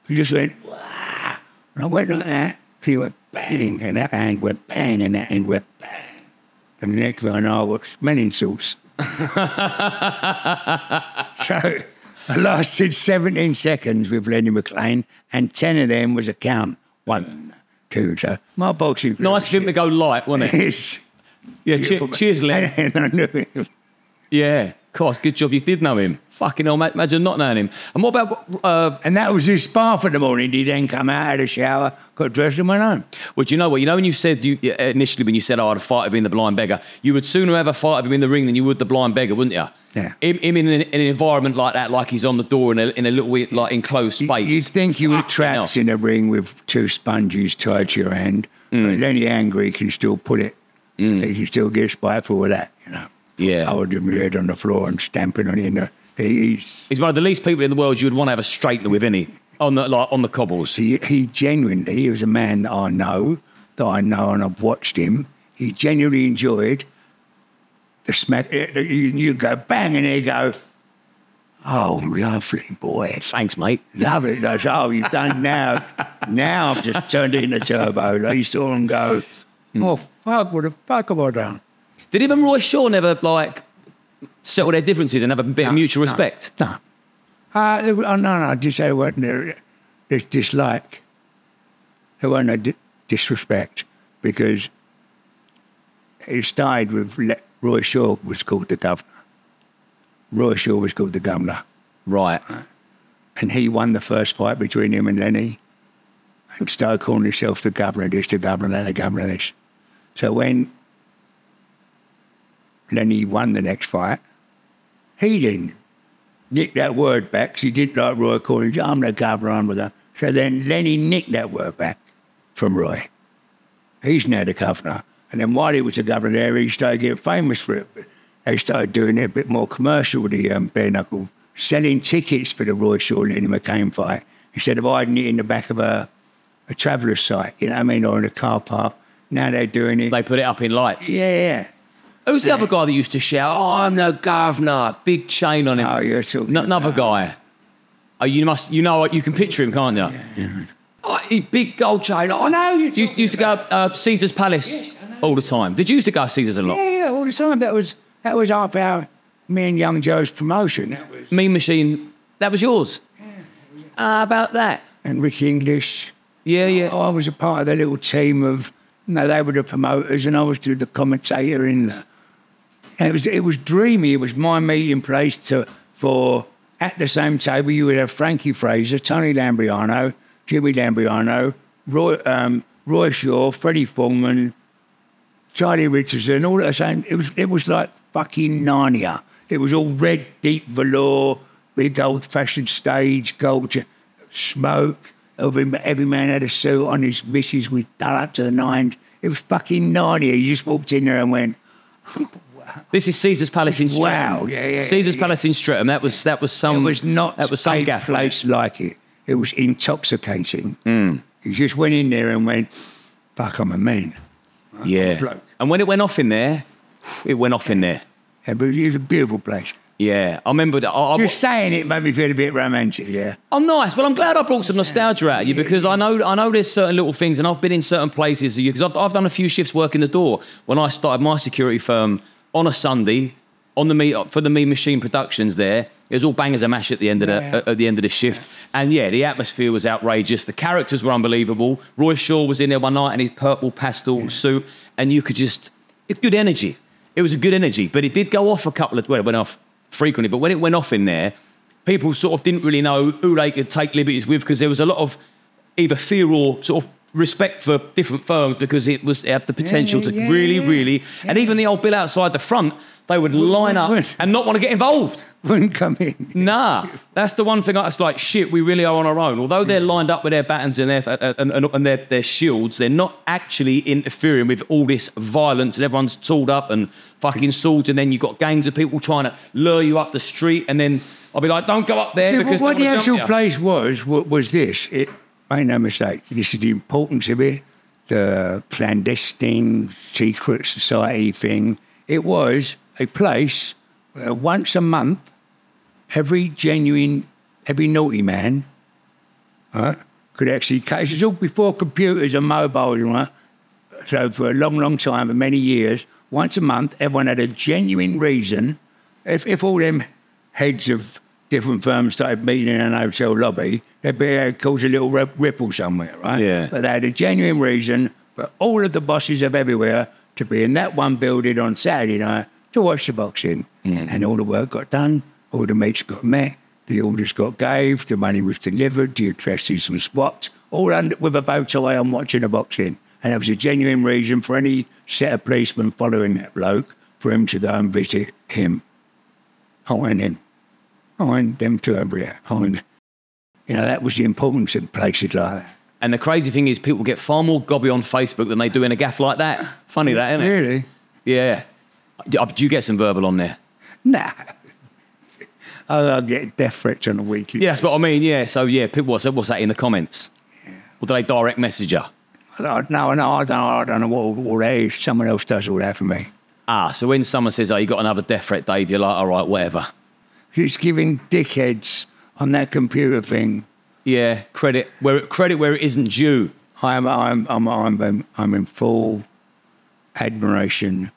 he just went, wah, and I went like that, and he went bang, and that hand went bang, and that hand went bang. And the next one I was smelling sauce. So I lasted 17 seconds with Lenny McLean, and 10 of them was a count. 1, 2, so my boxing... Nice for him to go light, wasn't it? Yes. Yeah, cheers, Lenny. And I knew him. Yeah. Course, good job you did know him. Fucking hell, mate, imagine not knowing him. And what about... and that was his spa for the morning. He then come out, had a shower, got dressed and went home. Well, do you know what? You know when you said, initially when you said, oh, I'd fight him in the blind beggar, you would sooner have a fight of him in the ring than you would the blind beggar, wouldn't you? Yeah. Him in an environment like that, like he's on the door in a little weird, like enclosed space. You'd think you were trapped in a ring with two sponges tied to your hand, but Lenny angry can still put it. He can still get spiteful with that, you know. Yeah. I would have my head on the floor and stamping on him. He's one of the least people in the world you would want to have a straightener with, isn't he? On the cobbles. He genuinely, he was a man that I know and I've watched him. He genuinely enjoyed the smack. You go bang and he go, oh, lovely boy. Thanks, mate. Lovely. Oh, you've done now. Now I've just turned it into turbo. Like, you saw him go, oh, fuck, what the fuck have I done? Did him and Roy Shaw never, settle their differences and have a bit of mutual respect? No. I just say there wasn't a dislike. There wasn't a disrespect because it started with Roy Shaw was called the governor. Right. And he won the first fight between him and Lenny and started calling himself the governor, this, the governor, that, the governor, this. So when... Lenny won the next fight. He didn't nick that word back because he didn't like Roy calling him, I'm the governor. So then Lenny nicked that word back from Roy. He's now the governor. And then while he was the governor there, he started getting famous for it. They started doing it a bit more commercial with the bare knuckle, selling tickets for the Roy Shaw Lenny McLean fight instead of hiding it in the back of a traveller's site, you know what I mean, or in a car park. Now they're doing it. They put it up in lights. Yeah. Who's the other guy that used to shout, "Oh, I'm the governor," big chain on him? Oh, you're talking another guy. Oh, you must, you know what, you can picture him, can't you? Yeah. Oh, big gold chain. Oh, no, you used to go up Caesar's Palace all the time. Did you used to go to Caesar's a lot? Yeah, all the time. That was half our, me and Young Joe's promotion. That was Mean Machine. That was yours? Yeah. About that. And Ricky English. Yeah. I was a part of their little team of, they were the promoters and I was the commentator in there. And it was dreamy. It was my meeting place for, at the same table, you would have Frankie Fraser, Tony Lambriano, Jimmy Lambriano, Roy Shaw, Freddie Foreman, Charlie Richardson, all at the same. It was like fucking Narnia. It was all red, deep velour, big old-fashioned stage, gold smoke. Every man had a suit on, his missus was done up to the nines. It was fucking Narnia. You just walked in there and went, oh, wow. This is Caesar's Palace in Streatham. Wow, yeah. Caesar's Palace in Streatham. That was some. It was not. That was some a gaff, place right? Like it. It was intoxicating. Mm. You just went in there and went, "Fuck, I'm a man." Yeah. A and when it went off in there, it went off in there. Yeah, but it was a beautiful place. Yeah, I remember that. Just saying it made me feel a bit romantic, yeah. Oh, nice. Well, I'm glad I brought some nostalgia out of you because I know there's certain little things and I've been in certain places because I've done a few shifts working the door when I started my security firm on a Sunday on for the Mean Machine Productions there. It was all bangers and mash at the end of the shift. Yeah. And yeah, the atmosphere was outrageous. The characters were unbelievable. Roy Shaw was in there one night in his purple pastel suit and you could just... Good energy. It was a good energy, but it did go off a couple of... Well, it went off frequently, but when it went off in there, people sort of didn't really know who they could take liberties with because there was a lot of either fear or sort of respect for different firms because it had the potential to really. And even the old bill outside the front, they would line up and not want to get involved. Wouldn't come in. Nah, that's the one thing. It's like, shit, we really are on our own. Although they're lined up with their batons and their shields, they're not actually interfering with all this violence and everyone's tooled up and fucking swords and then you've got gangs of people trying to lure you up the street and then I'll be like, don't go up there because they want to jump you. What the actual place was this. It, make no mistake, this is the importance of it, the clandestine secret society thing. It was a place where once a month, every naughty man could actually catch. It's all before computers and mobiles, right? So for a long, long time, for many years, once a month, everyone had a genuine reason. If all them heads of different firms started meeting in an hotel lobby, they'd be cause a little ripple somewhere, right? Yeah. But they had a genuine reason for all of the bosses of everywhere to be in that one building on Saturday night to watch the boxing. Mm. And all the work got done, all the mates got met, the orders got gave, the money was delivered, the addresses were swapped, all under, with a bow tie on watching the boxing. And there was a genuine reason for any set of policemen following that bloke for him to go and visit him. And them two over here. You know, that was the importance of places like that. And the crazy thing is people get far more gobby on Facebook than they do in a gaff like that. Funny that, isn't it? Really? Yeah. Do you get some verbal on there? Nah. I get death threats on a weekly. Yeah, that's what I mean, yeah. So, yeah, people, what's that in the comments? Yeah. Or do they direct message you? No, I don't know what that is. Someone else does all that for me. Ah, so when someone says, oh, you got another death threat, Dave, you're like, all right, whatever. It's giving dickheads on that computer thing. Yeah, credit where it isn't due. I'm in full admiration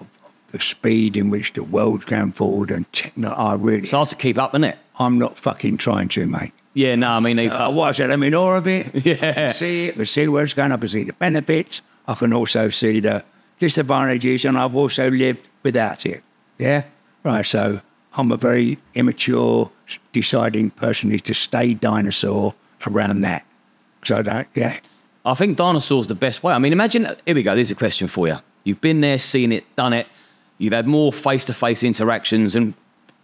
of the speed in which the world's going forward and technology. It's hard to keep up, isn't it? I'm not fucking trying to, mate. Yeah, no, I mean, what I said, I'm in awe of it. Yeah, I can see it. I can see where it's going. I can see the benefits. I can also see the disadvantages, and I've also lived without it. Yeah, right. So I'm a very immature, deciding personally to stay dinosaur around that. So that, yeah. I think dinosaur's the best way. I mean, imagine, here we go, there's a question for you. You've been there, seen it, done it. You've had more face-to-face interactions and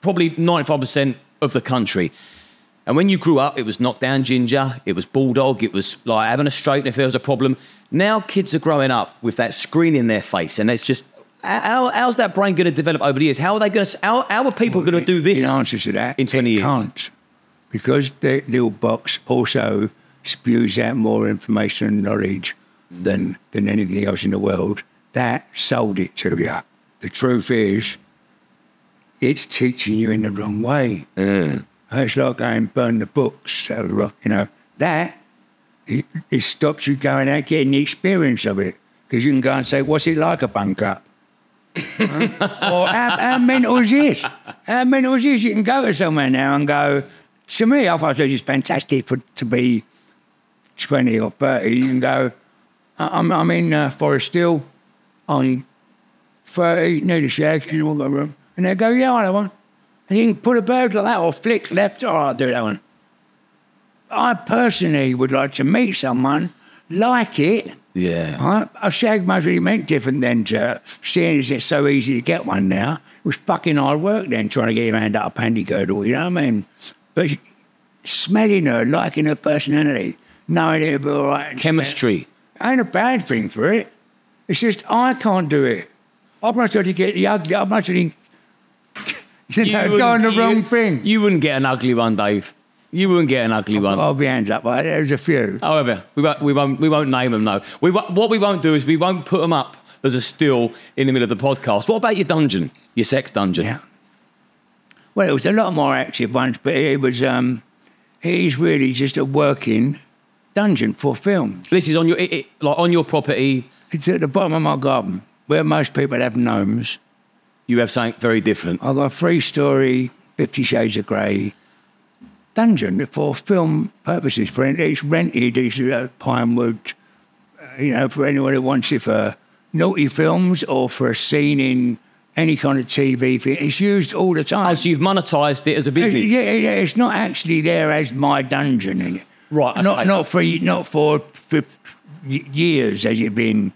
probably 95% of the country. And when you grew up, it was knocked down ginger, it was bulldog, it was like having a stroke if there was a problem. Now kids are growing up with that screen in their face, and it's just, how's that brain going to develop over the years? How are they going to, how are people going to do this? In answer to that, in 20 years? Can't, because the little box also spews out more information and knowledge than anything else in the world. That sold it to you. The truth is, it's teaching you in the wrong way. Mm. It's like going burn the books, you know. That, it stops you going out getting the experience of it, because you can go and say, what's it like a bunk up? Or how mental is this? How mental is this? You can go to somewhere now and go, to me, I thought it was fantastic to be 20 or 30. You can go, I'm in Forest Hill on 30, need a shag, can you walk over room? And they go, yeah, I know one. And you can put a bird like that or flick left, or I'll do that one. I personally would like to meet someone like it. Yeah. Right? A shag must really meant different then to, seeing as it's so easy to get one now. It was fucking hard work then trying to get your hand up a panty girdle, you know what I mean? But smelling her, liking her personality, knowing it'll be all right. Chemistry. Ain't a bad thing for it. It's just, I can't do it. I'm not sure to get the ugly, I'm not sure to, you know, going the wrong thing. You wouldn't get an ugly one, Dave. You wouldn't get an ugly one. I'll be hands up, but there's a few. However, we won't name them, no. What we won't do is we won't put them up as a still in the middle of the podcast. What about your dungeon, your sex dungeon? Yeah. Well, it was a lot more active once, but it was, he's really just a working dungeon for films. This is on your, like on your property? It's at the bottom of my garden, where most people have gnomes. You have something very different. I've got a 3-story, 50 Shades of Grey dungeon for film purposes. It's rented, it's pine wood, you know, for anyone who wants it for naughty films or for a scene in any kind of TV thing. It's used all the time. Oh, so you've monetised it as a business? Yeah, it's not actually there as my dungeon. In it. Right, okay. Not for years has it been.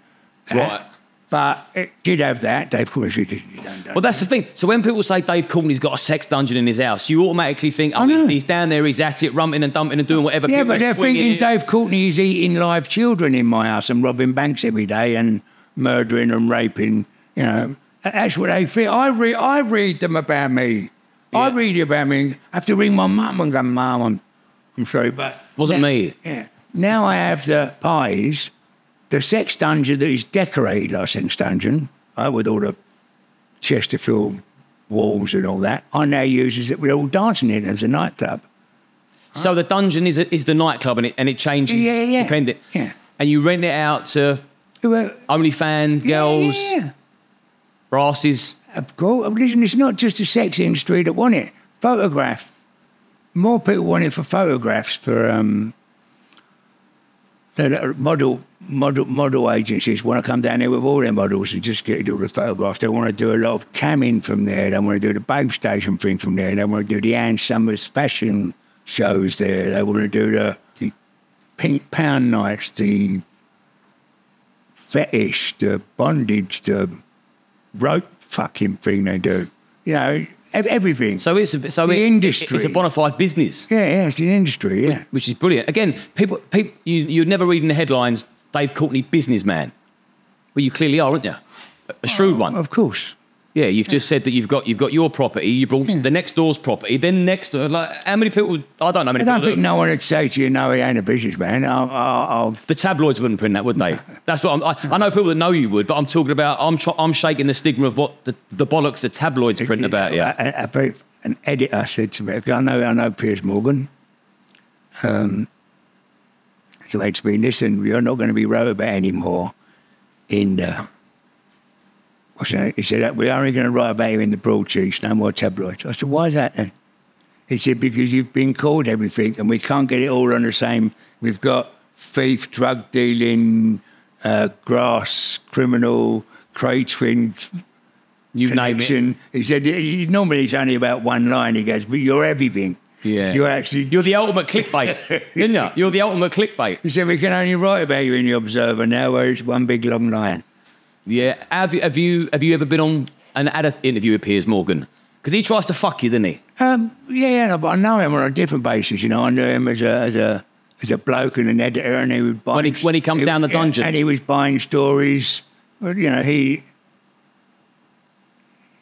Right. But it did have that. Dave Courtney didn't. Well, that's the thing. So when people say Dave Courtney's got a sex dungeon in his house, you automatically think, oh, he's down there, he's at it, rumping and dumping and doing whatever. Yeah, people but they're thinking Dave Courtney is eating live children in my house and robbing banks every day and murdering and raping. You know, that's what they feel. I read them about me. Yeah. I read about me. I have to ring my mum and go, Mum, I'm sorry, but wasn't now, me. Yeah. Now I have the pies. The sex dungeon that is decorated like a sex dungeon, with all the Chesterfield walls and all that, I now use is that we're all dancing in as a nightclub. So the dungeon is the nightclub, and it changes depending. Yeah. And you rent it out to OnlyFans, girls, brasses. Of course. Listen, it's not just the sex industry that want it. More people want it for photographs, for model agencies want to come down here with all their models and just get all the photographs. They want to do a lot of camming from there. They want to do the Babe Station thing from there. They want to do the Ann Summers fashion shows there. They want to do the Pink Pound Nights, the fetish, the bondage, the rope fucking thing they do. You know, everything. So it's the industry. It's a bona fide business. Yeah, it's an industry. Yeah, which is brilliant. Again, people, you'd never read in the headlines, Dave Courtney, businessman. Well, you clearly are, aren't you? A shrewd one. Of course. Yeah, you've just said that you've got your property. You brought the next door's property. Then next door, like how many people? I don't know. How many I don't think no one would say to you, no, he ain't a businessman. The tabloids wouldn't print that, would they? That's what I know. People that know you would, but I'm talking about. I'm shaking the stigma of what the bollocks the tabloids print about. Yeah. An editor said to me, I know Piers Morgan. He said to me, listen, you're not going to be wrote about anymore in the. He said, we're only going to write about you in the broadsheets, no more tabloids. I said, why is that then? He said, because you've been called everything and we can't get it all on the same. We've got thief, drug dealing, grass, criminal, Kray twin. You connection. Name it. He said, normally it's only about one line. He goes, but you're everything. Yeah. You're the ultimate clickbait, isn't you? You're the ultimate clickbait. He said, we can only write about you in the Observer now, where it's one big long line. Yeah, have you ever been on an interview with Piers Morgan? Because he tries to fuck you, doesn't he? No, but I know him on a different basis, you know. I knew him as a bloke and an editor, and he would buy... When he comes down the dungeon. And he was buying stories. You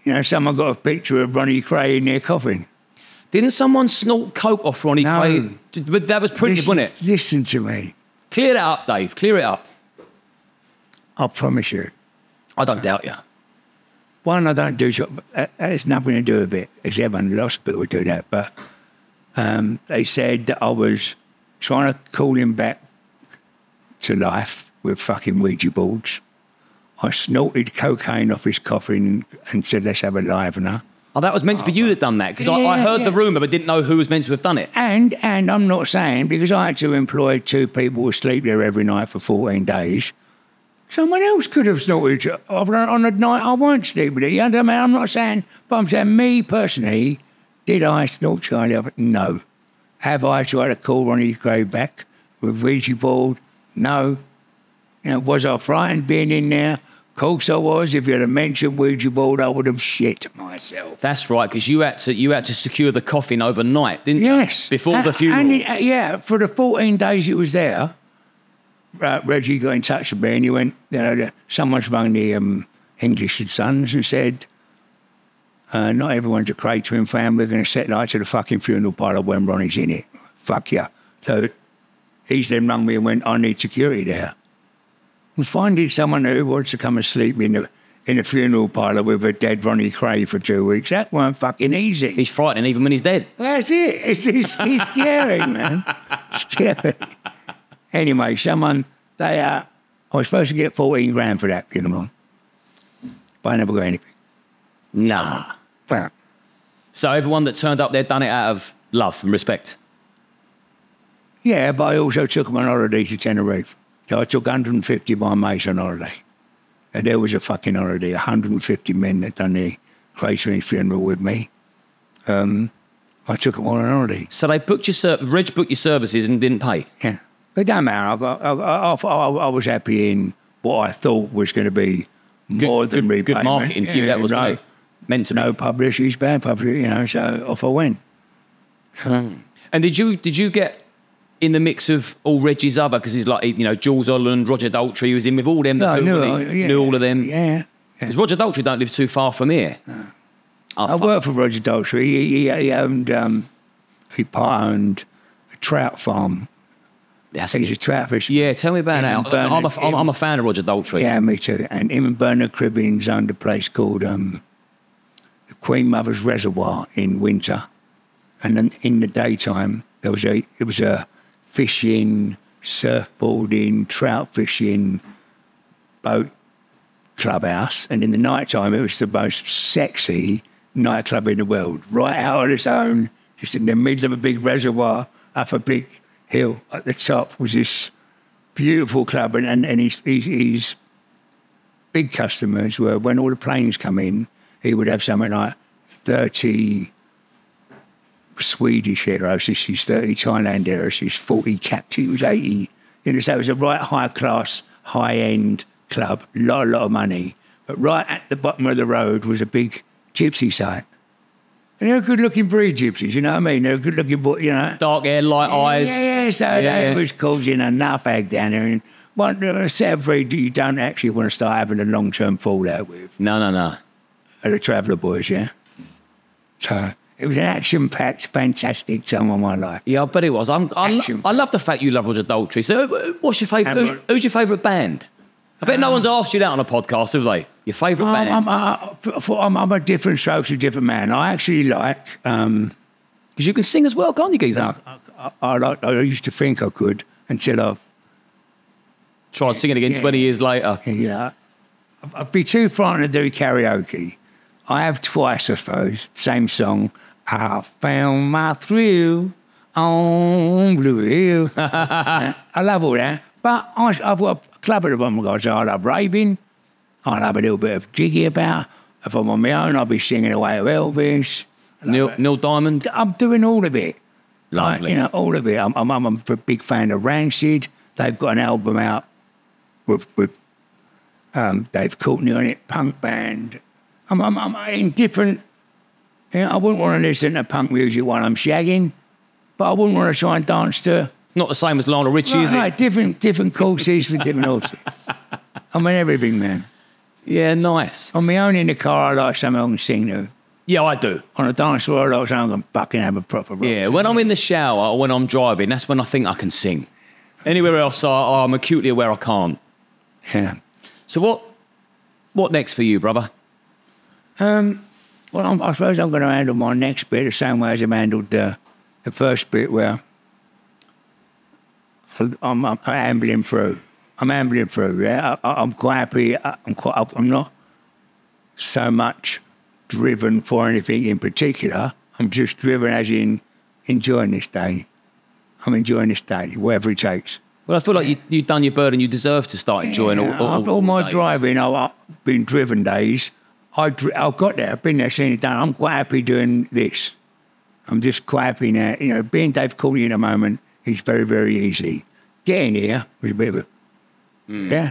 know, someone got a picture of Ronnie Kray in their coffin. Didn't someone snort coke off Ronnie Kray? But that was printed, wasn't it? Listen to me. Clear it up, Dave. Clear it up. I promise you. I don't doubt you. One, I don't do... That has nothing to do with it. It's everyone lost, but we do that. But they said that I was trying to call him back to life with fucking Ouija boards. I snorted cocaine off his coffin and said, let's have a livener. Oh, that was meant to be you that done that? Because I heard the rumour but didn't know who was meant to have done it. And I'm not saying, because I had to employ two people who sleep there every night for 14 days. Someone else could have snorted on a night I won't sleep with it. You know what I mean? I'm not saying, but I'm saying me personally, did I snort Charlie up? No. Have I tried to call Ronnie Kray back with Ouija board? No. You know, was I frightened being in there? Of course I was. If you had mentioned Ouija board, I would have shit myself. That's right, because you had to secure the coffin overnight, didn't you? Yes. Before the funeral. And for the 14 days it was there, Reggie got in touch with me and he went, someone's rung the English and Sons and said, not everyone's a Kray twin fan, we're going to set light to the fucking funeral parlour when Ronnie's in it. Fuck yeah. So he's then rung me and went, I need security there. And finding someone who wants to come and sleep in a funeral parlour with a dead Ronnie Kray for 2 weeks, that weren't fucking easy. He's frightening even when he's dead. That's it. It's scary, man. Scary. Anyway, I was supposed to get 14 grand for that funeral, but I never got anything. Nah. But, so everyone that turned up there done it out of love and respect? Yeah, but I also took them on holiday to Tenerife. So I took 150 of my mates on holiday. And there was a fucking holiday, 150 men that done the Kray funeral with me. I took them all on holiday. So they booked Reg booked your services and didn't pay? Yeah. But don't matter, I was happy in what I thought was going to be more than repayment. Good marketing to you, that was right. Meant to be. No publicity, bad publicity, you know, so off I went. And did you get in the mix of all Reggie's other, because he's like, you know, Jules Holland, Roger Daltrey, he was in with all them, knew all of them. Yeah. Because Roger Daltrey don't live too far from here. No. I worked for Roger Daltrey. He owned, he part-owned a trout farm. He's a trout fisherman. Yeah, tell me about that. I'm a fan of Roger Daltrey. Yeah, me too. And him and Bernard Cribbins owned a place called the Queen Mother's Reservoir in winter. And then in the daytime, it was a fishing, surfboarding, trout fishing boat clubhouse. And in the nighttime, it was the most sexy nightclub in the world. Right out on its own, just in the middle of a big reservoir, up a big hill at the top was this beautiful club, and his big customers were, when all the planes come in, he would have something like 30 Swedish heroes, this is 30 Thailand heroes, this is 40 captains, it was 80. You know, so it was a right high class, high end club, a lot of money. But right at the bottom of the road was a big gypsy site. And they were good-looking breed gypsies, you know what I mean? They were good-looking, you know. Dark hair, light eyes. Yeah, so that was causing enough ag down there. And a set of breed that you don't actually want to start having a long-term fallout with. No. The Traveller Boys, yeah? So it was an action-packed, fantastic time of my life. Yeah, I bet it was. I love the fact you love Roger Daltrey. So what's your favourite? Who's your favourite band? I bet no one's asked you that on a podcast, have they? Your favourite band? I'm a different social, different man. I actually like... Because you can sing as well, can't you, Geezer? I used to think I could until I've... Tried singing again 20 years later. Yeah. I'd be too frightened to do karaoke. I have twice, I suppose, same song. I found my thrill on Blue Hill. I love all that. But I've got a club at the bottom, guys. I love raving. I love a little bit of jiggy about. If I'm on my own, I'll be singing away with Elvis. Neil Diamond? I'm doing all of it. Lovely. Like, you know, all of it. I'm a big fan of Rancid. They've got an album out with Dave Courtney on it, punk band. I'm in different You know, I wouldn't want to listen to punk music while I'm shagging, but I wouldn't want to try and dance to... It's not the same as Lionel Richie, is it? No, different courses for different horses. I mean, everything, man. Yeah, nice. On my own in the car, I like something I can sing to. Yeah, I do. On a dance floor, I like something I can fucking have a proper rock. Yeah, when I'm in the shower or when I'm driving, that's when I think I can sing. Anywhere else, I'm acutely aware I can't. Yeah. So what next for you, brother? Well, I suppose I'm going to handle my next bit the same way as I've handled the first bit where I'm ambling through. Yeah. I'm quite happy. I'm not so much driven for anything in particular. I'm just driven as in enjoying this day. I'm enjoying this day, whatever it takes. Well, I feel like you've done your bird and you deserve to start enjoying all my days. Driving, I've been driven days. I've got there. I've been there, seen it done. I'm quite happy doing this. I'm just quite happy now. You know, being Dave Courtney in a moment is very, very easy. Getting here was a bit of a... Yeah?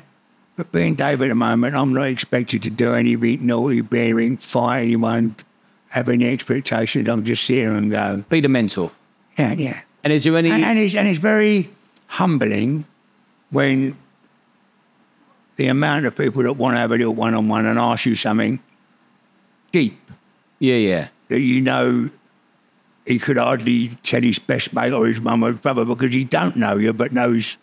But being Dave at the moment, I'm not expected to do anything naughty, bearing, fight anyone, have any expectations. I'm just here and go. Be the mentor. Yeah, yeah. And is there any... And it's very... humbling when the amount of people that want to have a little one-on-one and ask you something deep. Yeah, yeah. That you know he could hardly tell his best mate or his mum or his brother because he don't know you but knows,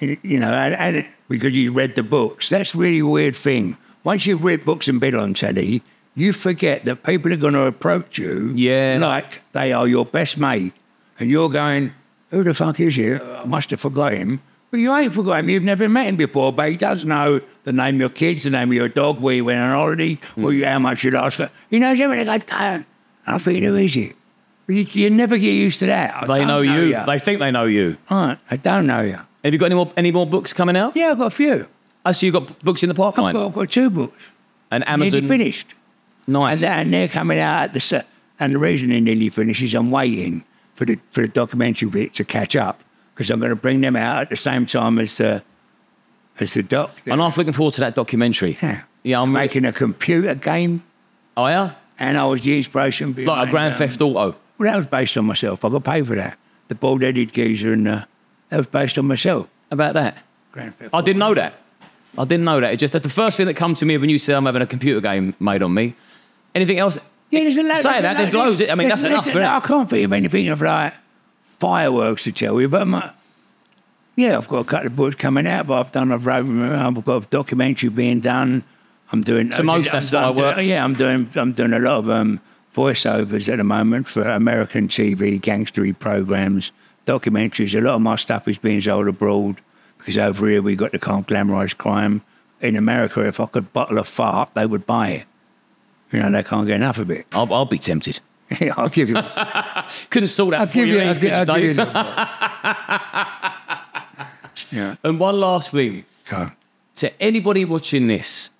you know, and because he's read the books. That's a really weird thing. Once you've read books and been on telly, you forget that people are going to approach you like they are your best mate. And you're going... Who the fuck is he? I must have forgot him. But you ain't forgot him. You've never met him before, but he does know the name of your kids, the name of your dog, where you went on holiday, how much you lost. He knows everything. I think, who is he? But you never get used to that. They know you. They think they know you. Right. I don't know you. Have you got any more books coming out? Yeah, I've got a few. Oh, so you've got books in the pipeline? I've got two books. And Amazon? Nearly finished. Nice. And they're coming out at the... And the reason they're nearly finished is I'm waiting for the documentary bit to catch up because I'm going to bring them out at the same time as the doc. And I'm looking forward to that documentary. Yeah. Yeah, I'm making a computer game. Oh, yeah? And I was the inspiration behind... Like a Grand Theft Auto? Well, that was based on myself. I got paid for that. The bald-headed geezer and that was based on myself. How about that? Grand Theft Auto. I didn't know that. It just, that's the first thing that comes to me when you said I'm having a computer game made on me. Anything else... Yeah, there's a lot. Say that, there's loads. I mean, that's enough, isn't it? I can't think of anything of like fireworks to tell you, but I've got a couple of books coming out, but I've done a program, I've got a documentary being done. I'm doing so most that's fireworks. Yeah, I'm doing a lot of voiceovers at the moment for American TV, gangstery programs, documentaries. A lot of my stuff is being sold abroad because over here we got the can't glamorise crime. In America, if I could bottle a fart, they would buy it. You know, they can't get enough of it. I'll be tempted. Yeah, I'll give you... Couldn't sort that for you. I'll give you yeah. And one last thing. Go. To anybody watching this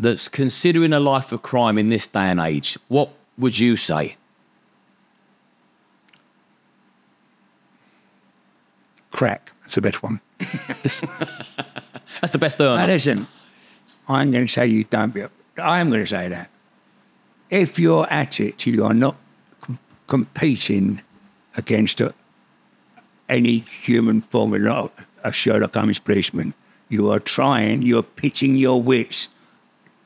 that's considering a life of crime in this day and age, what would you say? Crack. That's a better one. That's the best earner. Now listen, I'm going to say you don't be... I'm going to say that. If you're at it, you are not competing against any human form, not a Sherlock Holmes policeman. You are trying, you're pitting your wits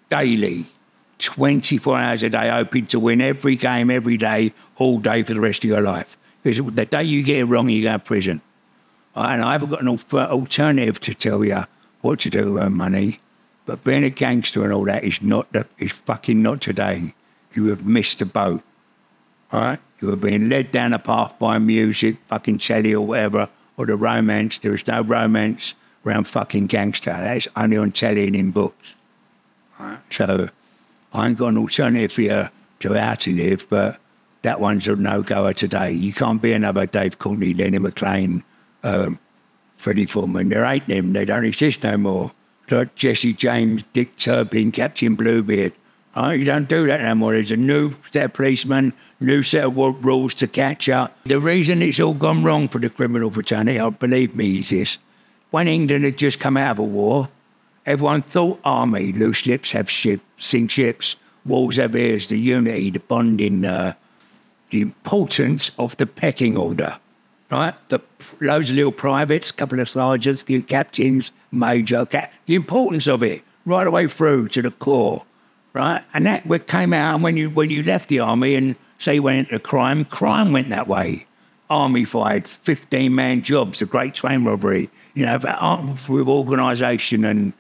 daily, 24 hours a day, hoping to win every game, every day, all day for the rest of your life. Because the day you get it wrong, you go to prison. And I haven't got an alternative to tell you what to do with your money, but being a gangster and all that is fucking not today. You have missed the boat, all right? You are being led down a path by music, fucking telly or whatever, or the romance. There is no romance around fucking gangster. That's only on telly and in books, all right? So I ain't got an alternative for you to how to live, but that one's a no-goer today. You can't be another Dave Courtney, Lenny McLean, Freddie Foreman. There ain't them. They don't exist no more. Like Jesse James, Dick Turpin, Captain Bluebeard. Oh, you don't do that no more. There's a new set of policemen, new set of rules to catch up. The reason it's all gone wrong for the criminal fraternity, believe me, is this. When England had just come out of a war, everyone thought army, loose lips, have ships, sink ships, walls over here is the unity, the bonding, the importance of the pecking order, right? The loads of little privates, couple of sergeants, few captains, major, the importance of it right away through to the corps, right? And that came out, and when you left the army and say you went into crime, crime went that way. Army fired 15-man jobs, the Great Train Robbery, you know, with organisation and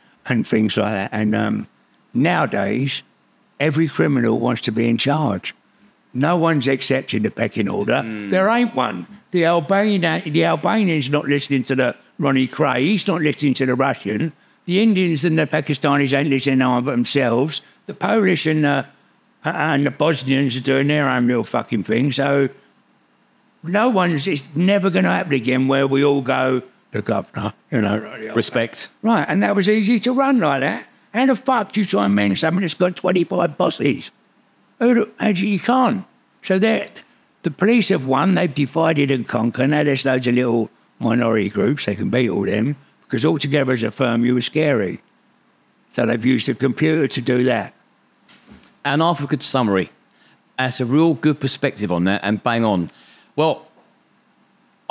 things like that. And nowadays, every criminal wants to be in charge. No one's accepting the pecking order. Mm. There ain't one. The Albanian's not listening to the Ronnie Kray. He's not listening to the Russian. The Indians and the Pakistanis ain't listening to themselves. The Polish and the Bosnians are doing their own little fucking thing. So no one's. It's never going to happen again where we all go, the governor, you know. Respect. Right, and that was easy to run like that. How the fuck do you try and manage something that's got 25 bosses? You can't. So the police have won, they've divided and conquered. Now there's loads of little minority groups, they can beat all them, because altogether as a firm you were scary. So they've used the computer to do that. And after a good summary, that's a real good perspective on that, and bang on. Well,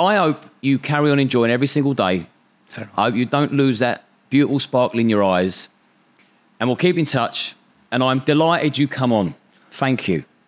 I hope you carry on enjoying every single day. I hope you don't lose that beautiful sparkle in your eyes. And we'll keep in touch. And I'm delighted you come on. Thank you.